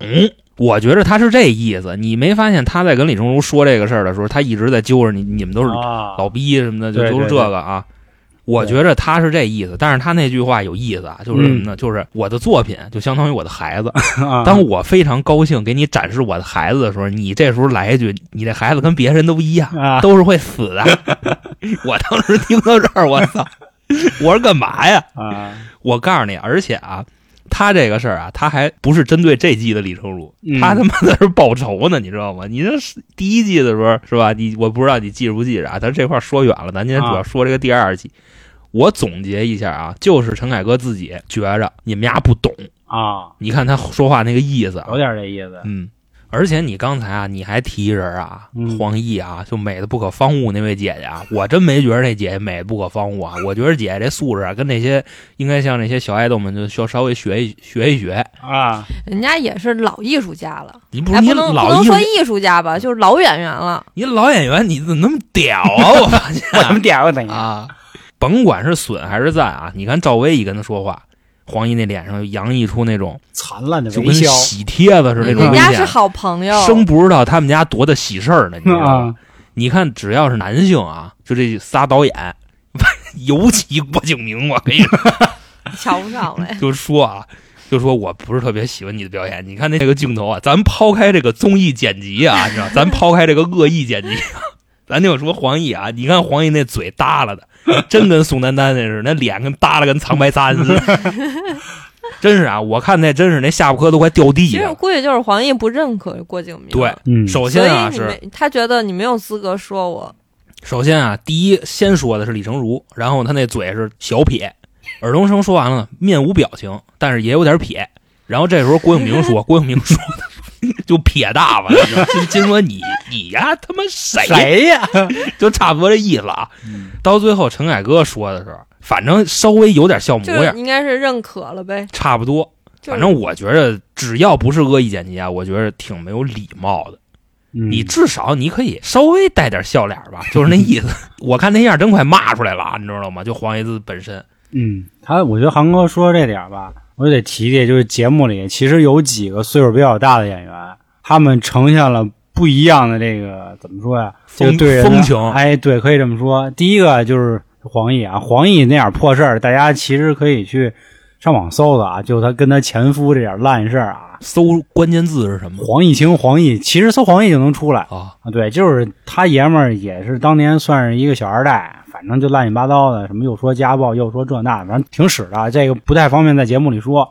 我觉得他是这意思。你没发现他在跟李成儒说这个事儿的时候，他一直在揪着你，你们都是老逼什么的，啊、就揪着这个啊。我觉得他是这意思，但是他那句话有意思啊，就是什么呢？嗯、就是我的作品就相当于我的孩子，当我非常高兴给你展示我的孩子的时候，你这时候来一句，你这孩子跟别人都一样，啊、都是会死的。我当时听到这儿，我操！我说干嘛呀？啊！我告诉你，而且啊，他这个事儿啊，他还不是针对这季的李成儒，嗯、他他妈在这报仇呢，你知道吗？你这第一季的时候是吧？你我不知道你记不记着啊？咱这块说远了，咱今天主要说这个第二季。啊、我总结一下啊，就是陈凯歌自己觉着你们家不懂啊。你看他说话那个意思，有点这意思。嗯，而且你刚才啊，你还提人啊，黄奕啊，就美的不可方物那位姐姐啊，我真没觉得那姐姐美的不可方物啊，我觉得姐姐这素质啊，跟那些应该像那些小爱豆们就需要稍微学一学一学啊。人家也是老艺术家了，你不是你老、哎、不, 能不能说艺术家吧，就是老演员了。你老演员你怎么那么屌啊？我发现我怎么屌啊？等一下啊，甭管是损还是赞啊，你看赵薇一跟他说话。黄奕那脸上洋溢出那种灿烂的微笑，就跟喜帖子似的那种。人家是好朋友，生不知道他们家多的喜事儿呢，你知道吗？你看，只要是男性啊，就这仨导演，尤其郭敬明，我跟你说，瞧不上了。就说啊，就说我不是特别喜欢你的表演。你看那个镜头啊，咱抛开这个综艺剪辑啊，你知道，咱抛开这个恶意剪辑、啊，咱就说黄奕啊，你看黄奕那嘴耷拉的。真跟宋丹丹那似的，那脸跟耷拉跟长白山似的，真是啊！我看那真是那下巴颏都快掉地了。其实估计就是黄奕不认可郭敬明。对，嗯、首先啊是，他觉得你没有资格说我。首先啊，第一先说的是李成儒，然后他那嘴是小撇，尔冬升说完了面无表情，但是也有点撇。然后这时候郭敬明说，郭敬明说的。就撇大吧，金说你你呀，他妈谁谁呀，就差不多这意思啊。到最后陈凯歌说的时候，反正稍微有点笑模样，应该是认可了呗，差不多。反正我觉得只要不是恶意剪辑啊，我觉得挺没有礼貌的。你至少你可以稍微带点笑脸吧，就是那意思。我看那样真快骂出来了，你知道吗？就黄一字本身，嗯，他我觉得韩哥说这点吧。我得提的就是节目里其实有几个岁数比较大的演员，他们呈现了不一样的这个怎么说呀、啊？风风情，哎，对，可以这么说。第一个就是黄奕啊，黄奕那点破事儿，大家其实可以去上网搜的啊，就他跟他前夫这点烂事儿啊，搜关键字是什么？黄奕清，黄奕，其实搜黄奕就能出来啊。对，就是他爷们儿也是当年算是一个小二代。反正就乱七八糟的，什么又说家暴，又说这那，反正挺屎的。这个不太方便在节目里说。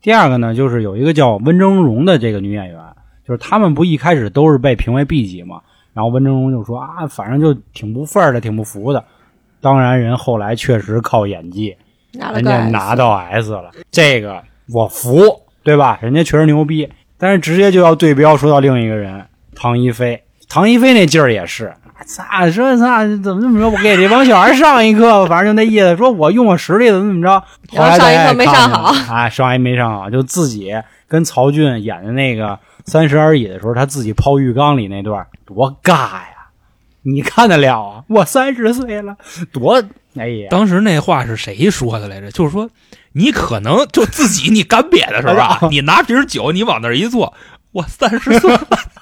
第二个呢，就是有一个叫温峥嵘的这个女演员，就是他们不一开始都是被评为 B 级嘛，然后温峥嵘就说啊，反正就挺不忿的，挺不服的。当然人后来确实靠演技人家拿到 S 了，这个我服，对吧，人家确实牛逼。但是直接就要对标说到另一个人唐一菲，唐一菲那劲儿也是咋说咋怎么这么说，我给这帮小孩上一课，反正就那意思，说我用我实力怎么怎么着，后来上一课没上好啊，上一没上好，就自己跟曹骏演的那个三十而已的时候，他自己泡浴缸里那段多尬呀，你看得了啊，我三十岁了多哎呀，当时那话是谁说的来着，就是说你可能就自己你干瘪的时候啊，你拿瓶酒你往那儿一坐，我三十岁了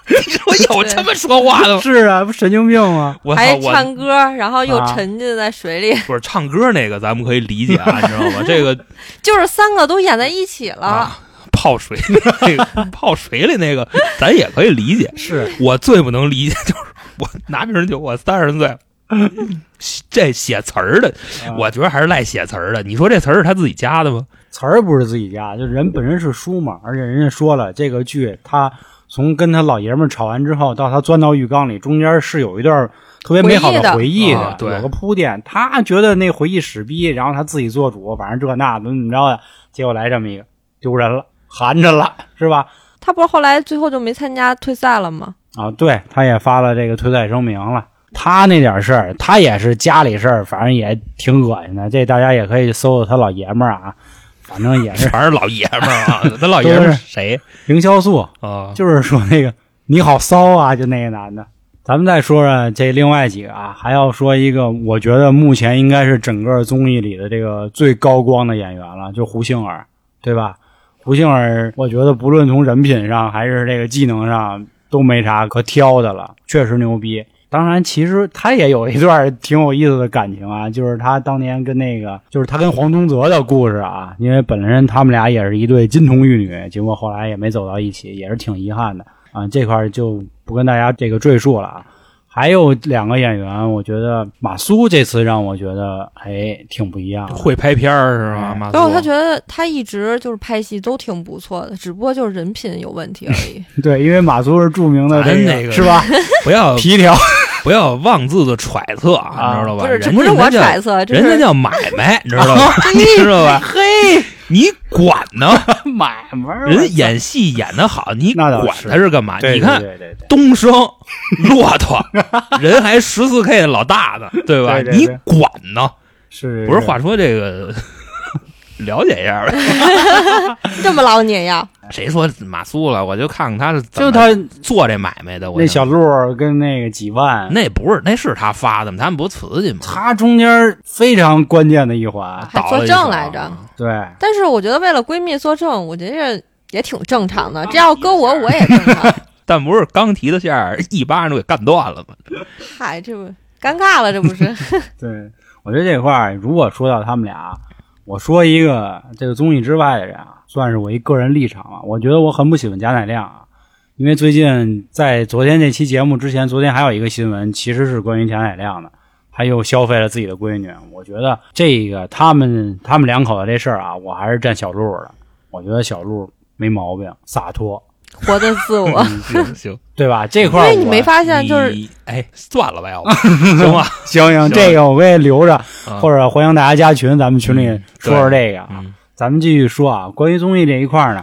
你说有这么说话的吗？是啊，不神经病吗？我还唱歌然后又沉浸在水里、啊、不是唱歌那个咱们可以理解啊，你知道吗？这个就是三个都演在一起了、啊、泡水那个泡水里那个咱也可以理解，是我最不能理解就是我拿瓶酒我三十岁这写词儿的，我觉得还是赖写词儿的。你说这词儿是他自己加的吗？词儿不是自己加，就人本身是书嘛。而且人家说了，这个剧他从跟他老爷们吵完之后，到他钻到浴缸里，中间是有一段特别美好的回忆 的, 回忆的、哦对，有个铺垫。他觉得那回忆屎逼，然后他自己做主，反正这那怎么怎么着的，结果来这么一个丢人了，含着了，是吧？他不是后来最后就没参加退赛了吗？啊，对，他也发了这个退赛声明了。他那点事儿，他也是家里事儿，反正也挺恶心的。这大家也可以搜搜他老爷们儿啊，反正也是，反正老爷们儿啊，他老爷们儿谁？凌潇肃啊，就是说那个你好骚啊，就那个男的。咱们再说说这另外几个啊，还要说一个，我觉得目前应该是整个综艺里的这个最高光的演员了，就胡杏儿，对吧？胡杏儿，我觉得不论从人品上还是这个技能上，都没啥可挑的了，确实牛逼。当然其实他也有一段挺有意思的感情啊，就是他当年跟那个就是他跟黄宗泽的故事啊，因为本身他们俩也是一对金童玉女，结果后来也没走到一起，也是挺遗憾的啊，这块就不跟大家这个赘述了啊。还有两个演员，我觉得马苏这次让我觉得哎挺不一样的，会拍片儿是吧？马苏，然后他觉得他一直就是拍戏都挺不错的，只不过就是人品有问题而已。对，因为马苏是著名的这个、哎、是吧？不要皮条。不要妄自的揣测啊，你知道吧？不是，这不是我揣测，人家叫买卖，你知道吧？你知道吧？嘿，你管呢？买卖，人演戏演得好，你管他是干嘛？你看东升、骆驼，人还十四 K 的老大呢，对吧？你管呢？是不是？话说这个，了解一下呗。这么老碾压？谁说马苏了？我就看看他是怎么做这买卖的。我那小鹿跟那个几万，那不是，那是他发的吗？他们不瓷器吗？他中间非常关键的一环，还作证来着。对，但是我觉得为了闺蜜作证，我觉得也挺正常的。这要搁我，我也正常。但不是刚提的线儿，一巴掌就给干断了吗？嗨，这不尴尬了，这不是？对，我觉得这块儿，如果说到他们俩，我说一个这个综艺之外的人啊。算是我一个人立场啊，我觉得我很不喜欢贾乃亮啊，因为最近在昨天这期节目之前，昨天还有一个新闻，其实是关于贾乃亮的，他又消费了自己的闺女。我觉得这个他们他们两口的这事儿啊，我还是站小鹿的。我觉得小鹿没毛病，洒脱，活得自我，嗯、行对吧？这块因为你没发现就是，哎，算了吧，要不行吧？行行，这个我可以留着，嗯、或者欢迎大家加群，咱们群里说说这个啊。嗯咱们继续说啊，关于综艺这一块呢，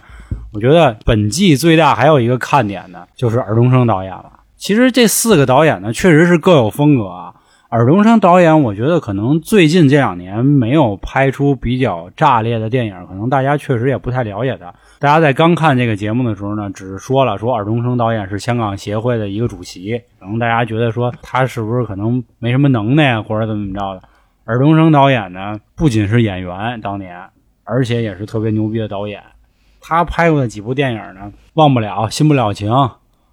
我觉得本季最大还有一个看点呢，就是尔冬升导演了。其实这四个导演呢，确实是各有风格啊。尔冬升导演，我觉得可能最近这两年没有拍出比较炸裂的电影，可能大家确实也不太了解他。大家在刚看这个节目的时候呢，只是说了说尔冬升导演是香港协会的一个主席，可能大家觉得说他是不是可能没什么能耐或者怎么着的。尔冬升导演呢，不仅是演员，当年而且也是特别牛逼的导演，他拍过的几部电影呢，忘不了、新不了情，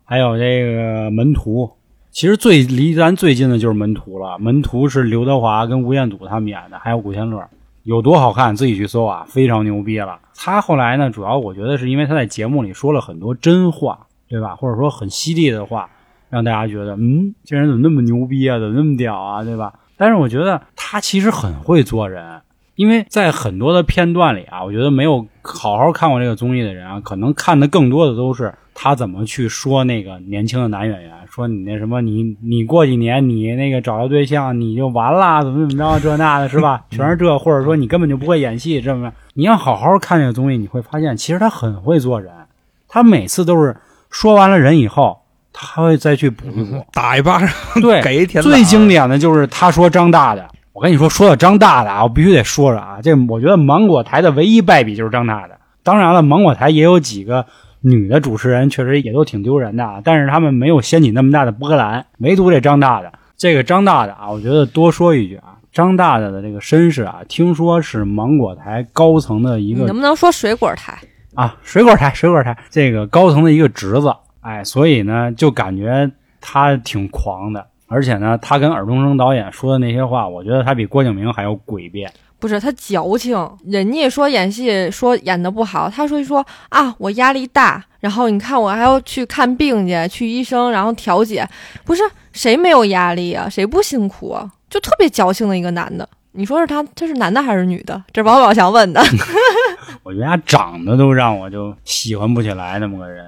还有这个门徒。其实最离咱最近的就是门徒了，门徒是刘德华跟吴彦祖他们演的，还有古天乐，有多好看自己去搜啊，非常牛逼了。他后来呢，主要我觉得是因为他在节目里说了很多真话，对吧？或者说很犀利的话，让大家觉得，嗯，这人怎么那么牛逼啊，怎么那么屌啊，对吧？但是我觉得他其实很会做人。因为在很多的片段里啊，我觉得没有好好看过这个综艺的人啊，可能看的更多的都是他怎么去说那个年轻的男演员，说你那什么，你你过几年你那个找到对象你就完了，怎么怎么着这那的，是吧？全是这，或者说你根本就不会演戏，这么你要好好看这个综艺，你会发现其实他很会做人，他每次都是说完了人以后，他会再去补一补，打一巴掌，对，给一甜枣。最经典的就是他说张大的。我跟你说，说到张大的啊，我必须得说说啊，这我觉得芒果台的唯一败笔就是张大的。当然了，芒果台也有几个女的主持人，确实也都挺丢人的啊，但是他们没有掀起那么大的波澜，唯独这张大的。这个张大的啊，我觉得多说一句啊，张大的的这个身世啊，听说是芒果台高层的一个，你能不能说水果台啊？水果台，水果台，这个高层的一个侄子，哎，所以呢，就感觉他挺狂的。而且呢，他跟尔冬升导演说的那些话，我觉得他比郭敬明还要诡辩。不是，他矫情，人家说演戏说演得不好，他说一说啊，我压力大，然后你看我还要去看病去，去医生，然后调解。不是，谁没有压力啊？谁不辛苦啊？就特别矫情的一个男的。你说是他，他是男的还是女的？这王宝强问的。我觉得他长得都让我就喜欢不起来那么个人，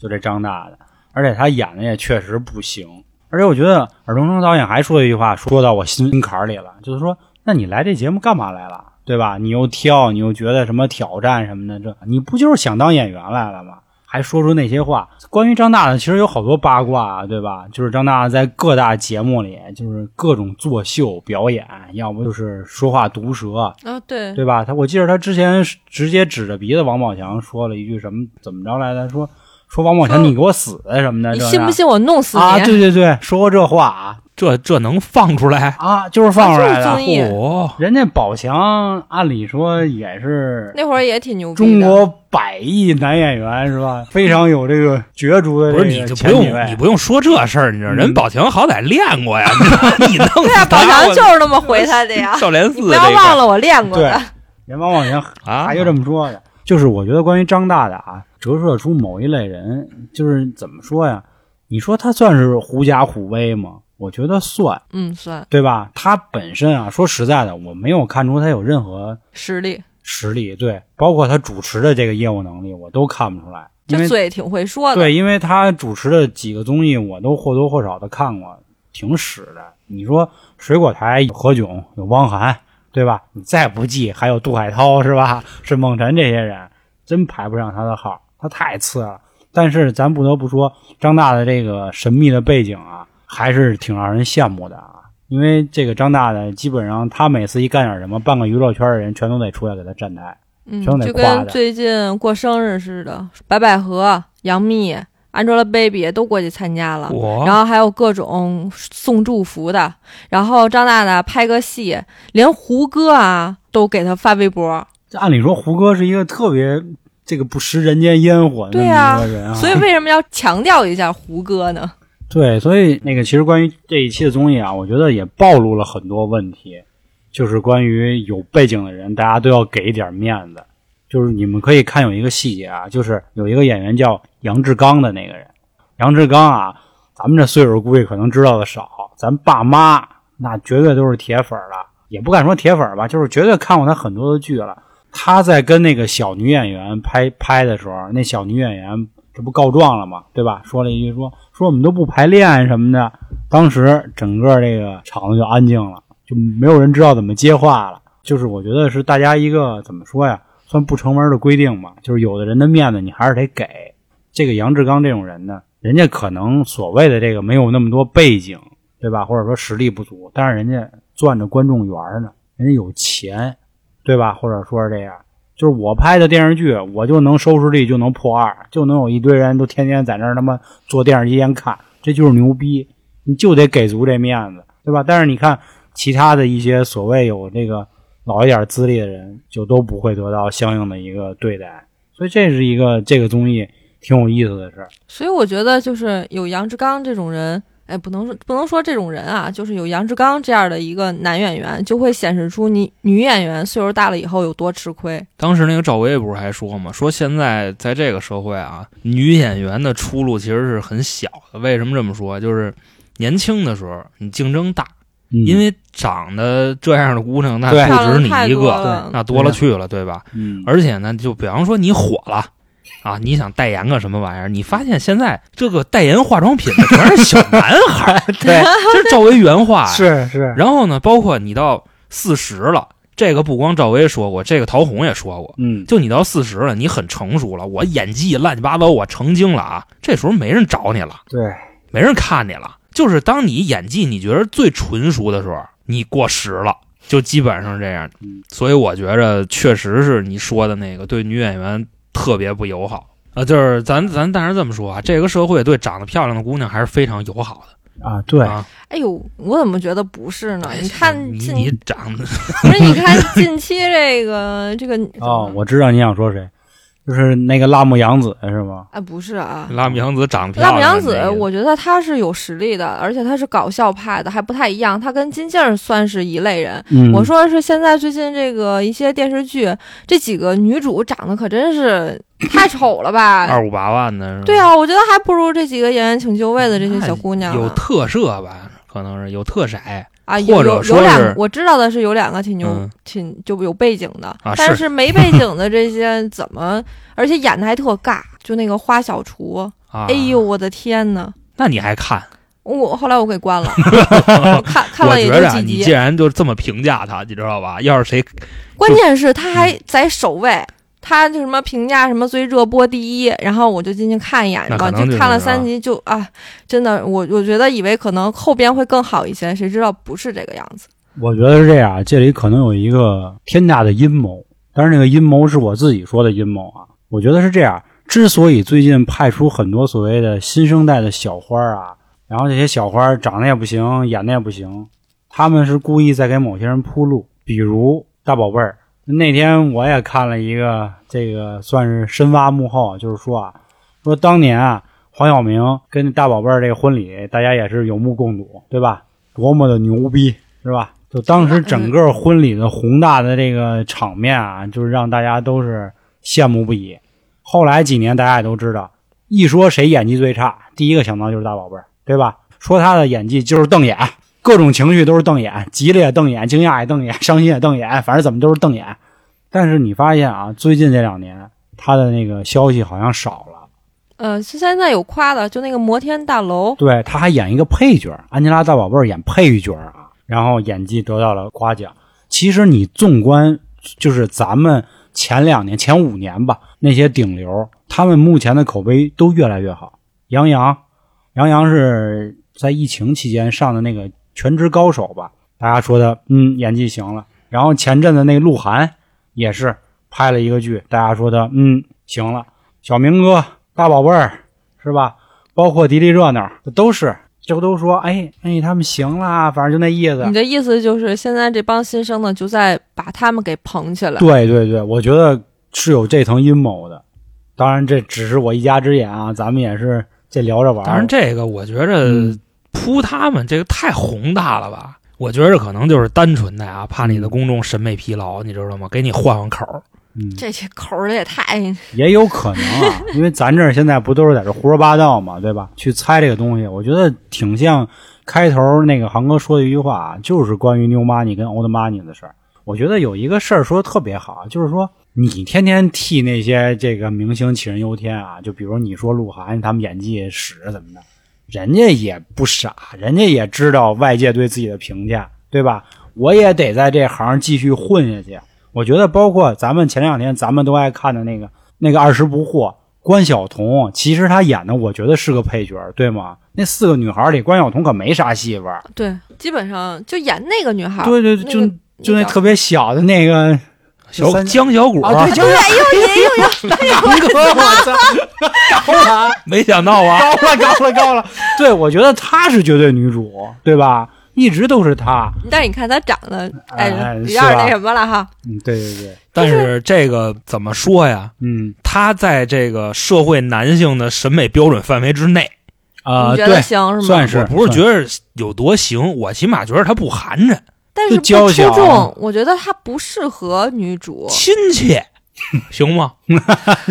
就这张大的，而且他演的也确实不行。而且我觉得尔冬升导演还说一句话，说到我心坎里了，就是说，那你来这节目干嘛来了，对吧？你又跳，你又觉得什么挑战什么的，这你不就是想当演员来了吗？还说出那些话。关于张大的，其实有好多八卦，对吧？就是张大在各大节目里，就是各种作秀表演，要不就是说话毒舌啊、哦，对，对吧？他我记得他之前直接指着鼻子王宝强说了一句什么怎么着来的，说。说王宝强你给我死什么的，你信不信我弄死你啊？对对对，说过这话啊，这这能放出来啊？就是放出来了。哦，人家宝强按理说也是那会儿也挺牛逼的，中国百亿男演员是吧？非常有这个角逐的。不是你就不用你不用说这事儿，你知道人宝强好歹练过呀，你弄死他，宝强就是那么回他的呀。少林寺，不要忘了我练过的。人王宝强啊，就这么说的。就是我觉得关于张大的啊，折射出某一类人，就是怎么说呀？你说他算是狐假虎威吗？我觉得算，嗯，算，对吧？他本身啊，说实在的，我没有看出他有任何实力，实力对，包括他主持的这个业务能力，我都看不出来。这嘴挺会说的，对，因为他主持的几个综艺，我都或多或少的看过，挺屎的。你说水果台有何炅，有汪涵。对吧？你再不济还有杜海涛是吧？是孟晨这些人真排不上他的号，他太次了。但是咱不得不说，张大的这个神秘的背景啊，还是挺让人羡慕的啊。因为这个张大的基本上他每次一干点什么，半个娱乐圈的人全都得出来给他站台，嗯，全都得夸他。就跟最近过生日似的，白百合、杨幂、Angelababy 都过去参加了，然后还有各种送祝福的，然后张大大拍个戏，连胡歌啊都给他发微博。这按理说胡歌是一个特别这个不食人间烟火的人啊，对啊，所以为什么要强调一下胡歌呢？对，所以那个其实关于这一期的综艺啊，我觉得也暴露了很多问题，就是关于有背景的人，大家都要给一点面子。就是你们可以看有一个细节啊，就是有一个演员叫杨志刚的那个人，杨志刚啊，咱们这岁数估计可能知道的少，咱爸妈那绝对都是铁粉了，也不敢说铁粉吧，就是绝对看过他很多的剧了。他在跟那个小女演员拍拍的时候，那小女演员这不告状了吗？对吧？说了一句说说我们都不排练什么的，当时整个这个场子就安静了，就没有人知道怎么接话了。就是我觉得是大家一个怎么说呀？算不成文的规定吧，就是有的人的面子你还是得给。这个杨志刚这种人呢，人家可能所谓的这个没有那么多背景，对吧？或者说实力不足，但是人家攥着观众缘呢，人家有钱，对吧？或者说是这样，就是我拍的电视剧，我就能收视率就能破二，就能有一堆人都天天在那儿他妈坐电视机前看，这就是牛逼，你就得给足这面子，对吧？但是你看其他的一些所谓有这个老一点资历的人就都不会得到相应的一个对待，所以这是一个这个综艺挺有意思的事。所以我觉得就是有杨志刚这种人，哎，不能说不能说这种人啊，就是有杨志刚这样的一个男演员，就会显示出你女演员岁数大了以后有多吃亏。当时那个赵薇不是还说吗？说现在在这个社会啊，女演员的出路其实是很小的。为什么这么说？就是年轻的时候你竞争大，嗯、因为长得这样的姑娘那不止你一个，那多了去了，对吧？嗯，而且呢，就比方说你火了啊，你想代言个什么玩意儿，你发现现在这个代言化妆品的全是小男孩，对，这赵薇原话、啊、是是。然后呢，包括你到四十了。这个不光赵薇说过，这个陶虹也说过，嗯，就你到四十了，你很成熟了，我演技乱七八糟，我成精了啊，这时候没人找你了，对，没人看你了，就是当你演技你觉得最纯熟的时候，你过时了，就基本上这样。所以我觉着确实是你说的那个对女演员特别不友好啊、呃，就是咱咱但是这么说啊，这个社会对长得漂亮的姑娘还是非常友好的。啊，对啊，哎呦，我怎么觉得不是呢？你看，你你长得不是？你看近期这个这个哦，我知道你想说谁，就是那个辣目洋子是吗？哎，不是啊，辣目洋子长得辣目洋子，我觉得她是有实力的，而且她是搞笑派的，还不太一样。她跟金靖算是一类人。嗯、我说的是现在最近这个一些电视剧，这几个女主长得可真是。太丑了吧！二五八万的，对啊，我觉得还不如这几个演员请就位的这些小姑娘、啊。有特色吧，可能是有特色啊，或者说有两个，我知道的是有两个挺牛、嗯、挺就有背景的、啊，但是没背景的这些怎么，而且演的还特尬，就那个花小厨，啊、哎呦我的天呐，那你还看？我后来我给关了，我看看了也就几集。我觉着、啊、你既然就这么评价他，你知道吧？要是谁，关键是他还在首位。嗯，他就什么评价什么最热播第一，然后我就进去看一眼，然后就看了三集就啊，真的我我觉得以为可能后边会更好一些，谁知道不是这个样子。我觉得是这样，这里可能有一个天大的阴谋，但是那个阴谋是我自己说的阴谋啊。我觉得是这样，之所以最近派出很多所谓的新生代的小花啊，然后这些小花长得也不行，演的也不行，他们是故意在给某些人铺路，比如大宝贝儿。那天我也看了一个，这个算是深挖幕后，就是说啊，说当年啊，黄晓明跟大宝贝儿这个婚礼，大家也是有目共睹，对吧？多么的牛逼，是吧？就当时整个婚礼的宏大的这个场面啊，就是让大家都是羡慕不已。后来几年大家也都知道，一说谁演技最差，第一个想到就是大宝贝儿，对吧？说他的演技就是瞪眼。各种情绪都是瞪眼，急了也瞪眼，惊讶也瞪眼，伤心也瞪眼，反正怎么都是瞪眼。但是你发现啊，最近这两年他的那个消息好像少了。呃，是现在有夸的，就那个摩天大楼，对，他还演一个配角，安吉拉大宝贝演配角啊，然后演技得到了夸奖。其实你纵观，就是咱们前两年、前五年吧，那些顶流，他们目前的口碑都越来越好。杨洋，杨洋是在疫情期间上的那个。全职高手吧，大家说的嗯演技行了，然后前阵的那个鹿晗也是拍了一个剧，大家说的嗯行了，小明哥大宝贝儿是吧，包括迪丽热闹都是，这都说哎哎他们行了，反正就那意思。你的意思就是现在这帮新生呢就在把他们给捧起来。对对对，我觉得是有这层阴谋的，当然这只是我一家之言啊，咱们也是这聊着玩。当然这个我觉着、嗯扑他们这个太宏大了吧，我觉得可能就是单纯的啊，怕你的公众审美疲劳，你知道吗？给你换换口。嗯，这些口也太也有可能啊，因为咱这儿现在不都是在这胡说八道嘛，对吧？去猜这个东西，我觉得挺像开头那个航哥说的一句话啊，就是关于 new money 跟 old money 的事儿。我觉得有一个事儿说的特别好，就是说你天天替那些这个明星杞人忧天啊，就比如你说鹿晗他们演技屎怎么的。人家也不傻，人家也知道外界对自己的评价，对吧？我也得在这行继续混下去。我觉得包括咱们前两天咱们都爱看的那个那个二十不惑，关晓彤其实她演的我觉得是个配角，对吗？那四个女孩里关晓彤可没啥戏份，对，基本上就演那个女孩，对对，就、那个、就那特别小的那个小江小果啊，对，江小果，又又又，哥，我操，高了，没想到啊，高了，高了，高了。对，我觉得她是绝对女主，对吧？一直都是她。但是你看她长得，哎，有点那什么了哈。嗯，对对对。但是这个怎么说呀？嗯，她在这个社会男性的审美标准范围之内啊，对，算是。我不是觉得有多行，我起码觉得她不寒碜。但是不出众，我觉得她不适合女主。亲切，行吗？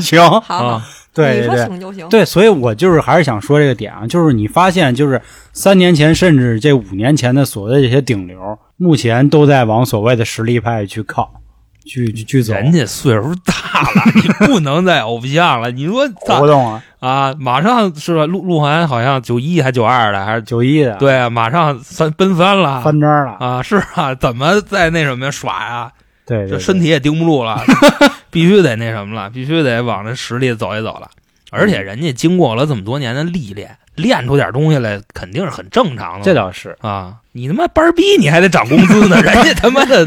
行，好、嗯，对对对，你说行就行。对，所以我就是还是想说这个点啊，就是你发现就是三年前甚至这五年前的所谓这些顶流，目前都在往所谓的实力派去靠。去去走，人家岁数大了，你不能再偶像了。你说活动啊啊，马上是吧？鹿鹿晗好像九一还九二的，还是九一的？对啊，马上三奔三了，翻章了啊！是啊，怎么在那什么耍呀、啊？对, 对, 对，这身体也盯不住了，必须得那什么了，必须得往这实力走一走了。而且人家经过了这么多年的历练，练出点东西来，肯定是很正常的。这倒是啊。你他妈班逼你还得涨工资呢，人家他妈的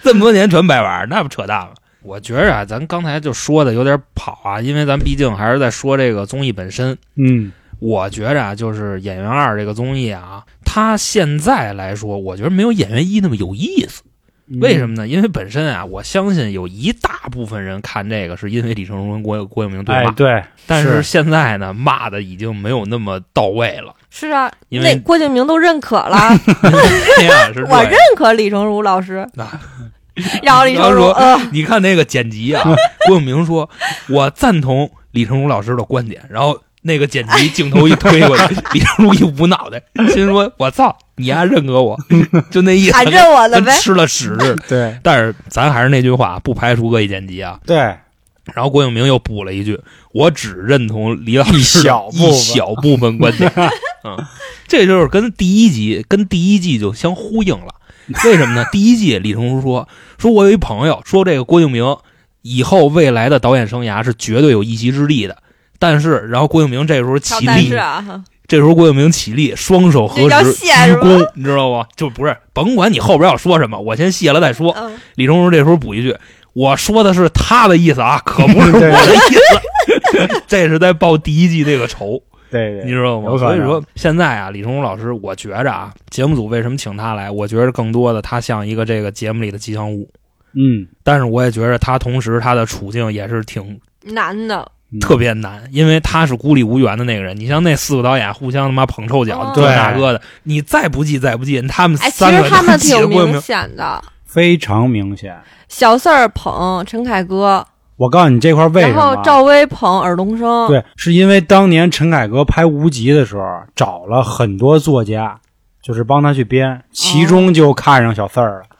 这么多年全白玩，那不扯淡了。我觉着啊，咱刚才就说的有点跑啊，因为咱毕竟还是在说这个综艺本身。嗯，我觉着啊，就是《演员二》这个综艺啊，它现在来说，我觉得没有《演员一》那么有意思。为什么呢？因为本身啊，我相信有一大部分人看这个是因为李成儒跟郭郭敬明对骂、哎，对。但是现在呢，骂的已经没有那么到位了。是啊，因为那郭敬明都认可了，我认可李成儒老师。然后李成儒，呃、你看那个剪辑啊，郭敬明说：“我赞同李成儒老师的观点。”然后那个剪辑镜头一推过去，李成儒一捂脑袋，心说：“我操，你还认可我？”就那意思，还认我了呗，吃了屎。对，但是咱还是那句话，不排除恶意剪辑啊。对。然后郭敬明又补了一句：“我只认同李老师一小一小部分观点。”嗯，这就是跟第一集、跟第一季就相呼应了。为什么呢？第一季李成儒说：“说我有一朋友说，这个郭敬明以后未来的导演生涯是绝对有一席之地的。”但是，然后郭敬明这时候起立，啊、这时候郭敬明起立，双手合十鞠躬，你知道吗？就不是甭管你后边要说什么，我先谢了再说。嗯、李成儒这时候补一句。我说的是他的意思啊，可不是我的意思。这是在报第一季那个仇，对, 对，你知道吗？所以说现在啊，李成儒老师，我觉着啊，节目组为什么请他来？我觉着更多的他像一个这个节目里的吉祥物，嗯。但是我也觉着他同时他的处境也是挺难的，特别难，因为他是孤立无援的那个人。你像那四个导演互相他妈捧臭脚，这大哥的，你再不济再不济，他们三个、哎、其实他们挺明显的。非常明显，小四儿捧陈凯歌，我告诉你这块为什么？然后赵薇捧尔冬升，对，是因为当年陈凯歌拍《无极》的时候，找了很多作家，就是帮他去编，其中就看上小四儿了。哦、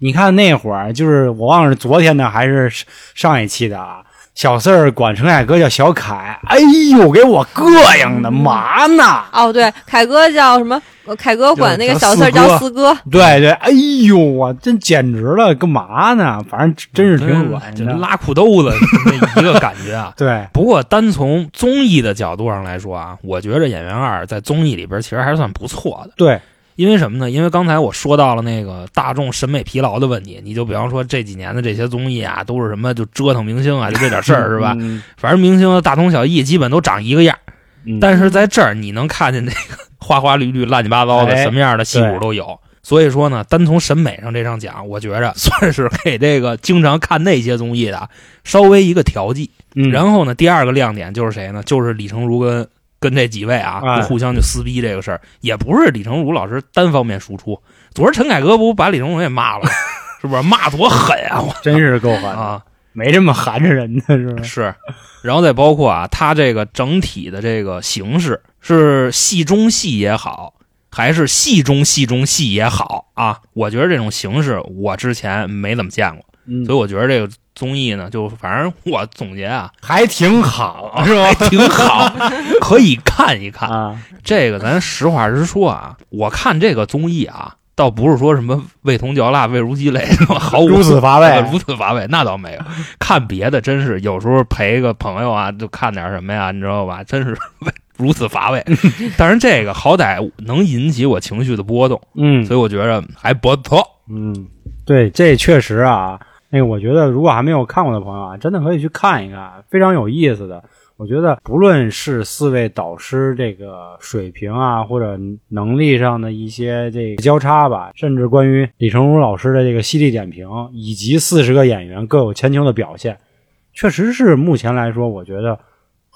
你看那会儿，就是我忘了昨天的还是上一期的啊，小四儿管陈凯歌叫小凯，哎呦，给我膈应的，嘛呢？哦，对，凯歌叫什么？凯哥管那个小四叫四哥，对对，哎呦我、啊、真简直了，干嘛呢？反正真是挺恶心的，拉裤兜子那一个感觉啊。对，不过单从综艺的角度上来说啊，我觉着《演员二》在综艺里边其实还算不错的。对，因为什么呢？因为刚才我说到了那个大众审美疲劳的问题，你就比方说这几年的这些综艺啊，都是什么就折腾明星啊，就这点事儿是吧？嗯、反正明星大同小异，基本都长一个样。嗯、但是在这儿你能看见那个。花花绿绿乱七八糟的什么样的戏骨都有、哎、所以说呢单从审美上这上讲，我觉着算是给这个经常看那些综艺的稍微一个调剂、嗯、然后呢第二个亮点就是谁呢？就是李成儒跟跟这几位啊、哎、互相就撕逼这个事儿，也不是李成儒老师单方面输出，昨儿陈凯歌不把李成儒也骂了是不是？骂多狠啊，我真是够狠啊，没这么含着人的是吧？是，然后再包括啊他这个整体的这个形式是戏中戏也好，还是戏中戏中戏也好啊，我觉得这种形式我之前没怎么见过、嗯、所以我觉得这个综艺呢就反正我总结啊还挺好是吧？还挺好可以看一看、啊、这个咱实话实说啊，我看这个综艺啊倒不是说什么味同嚼蜡味如鸡肋毫无如此乏味、啊、如此乏味那倒没有，看别的真是有时候陪个朋友啊就看点什么呀你知道吧，真是如此乏味，但是这个好歹能引起我情绪的波动，嗯，所以我觉得还不错，嗯，对，这确实啊，那个我觉得如果还没有看过的朋友啊，真的可以去看一看，非常有意思的。我觉得不论是四位导师这个水平啊，或者能力上的一些这个交叉吧，甚至关于李成儒老师的这个犀利点评，以及四十个演员各有千秋的表现，确实是目前来说，我觉得。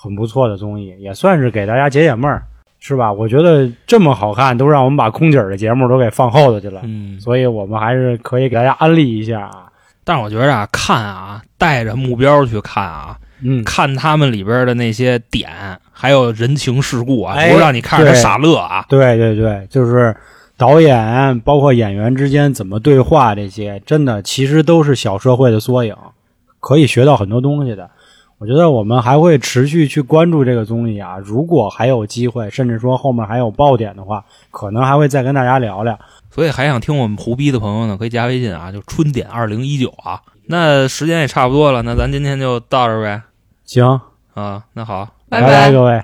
很不错的综艺，也算是给大家解解闷儿，是吧？我觉得这么好看，都让我们把空姐的节目都给放后头去了，嗯，所以我们还是可以给大家安利一下啊。但是我觉得啊，看啊，带着目标去看啊，嗯，看他们里边的那些点，还有人情世故啊，不是让你看着他傻乐啊。对对对，就是导演包括演员之间怎么对话，这些真的其实都是小社会的缩影，可以学到很多东西的。我觉得我们还会持续去关注这个综艺啊，如果还有机会，甚至说后面还有爆点的话，可能还会再跟大家聊聊。所以还想听我们胡逼的朋友呢，可以加微信啊，就春点二零一九啊。那时间也差不多了，那咱今天就到这呗。行啊，那好，拜拜各位。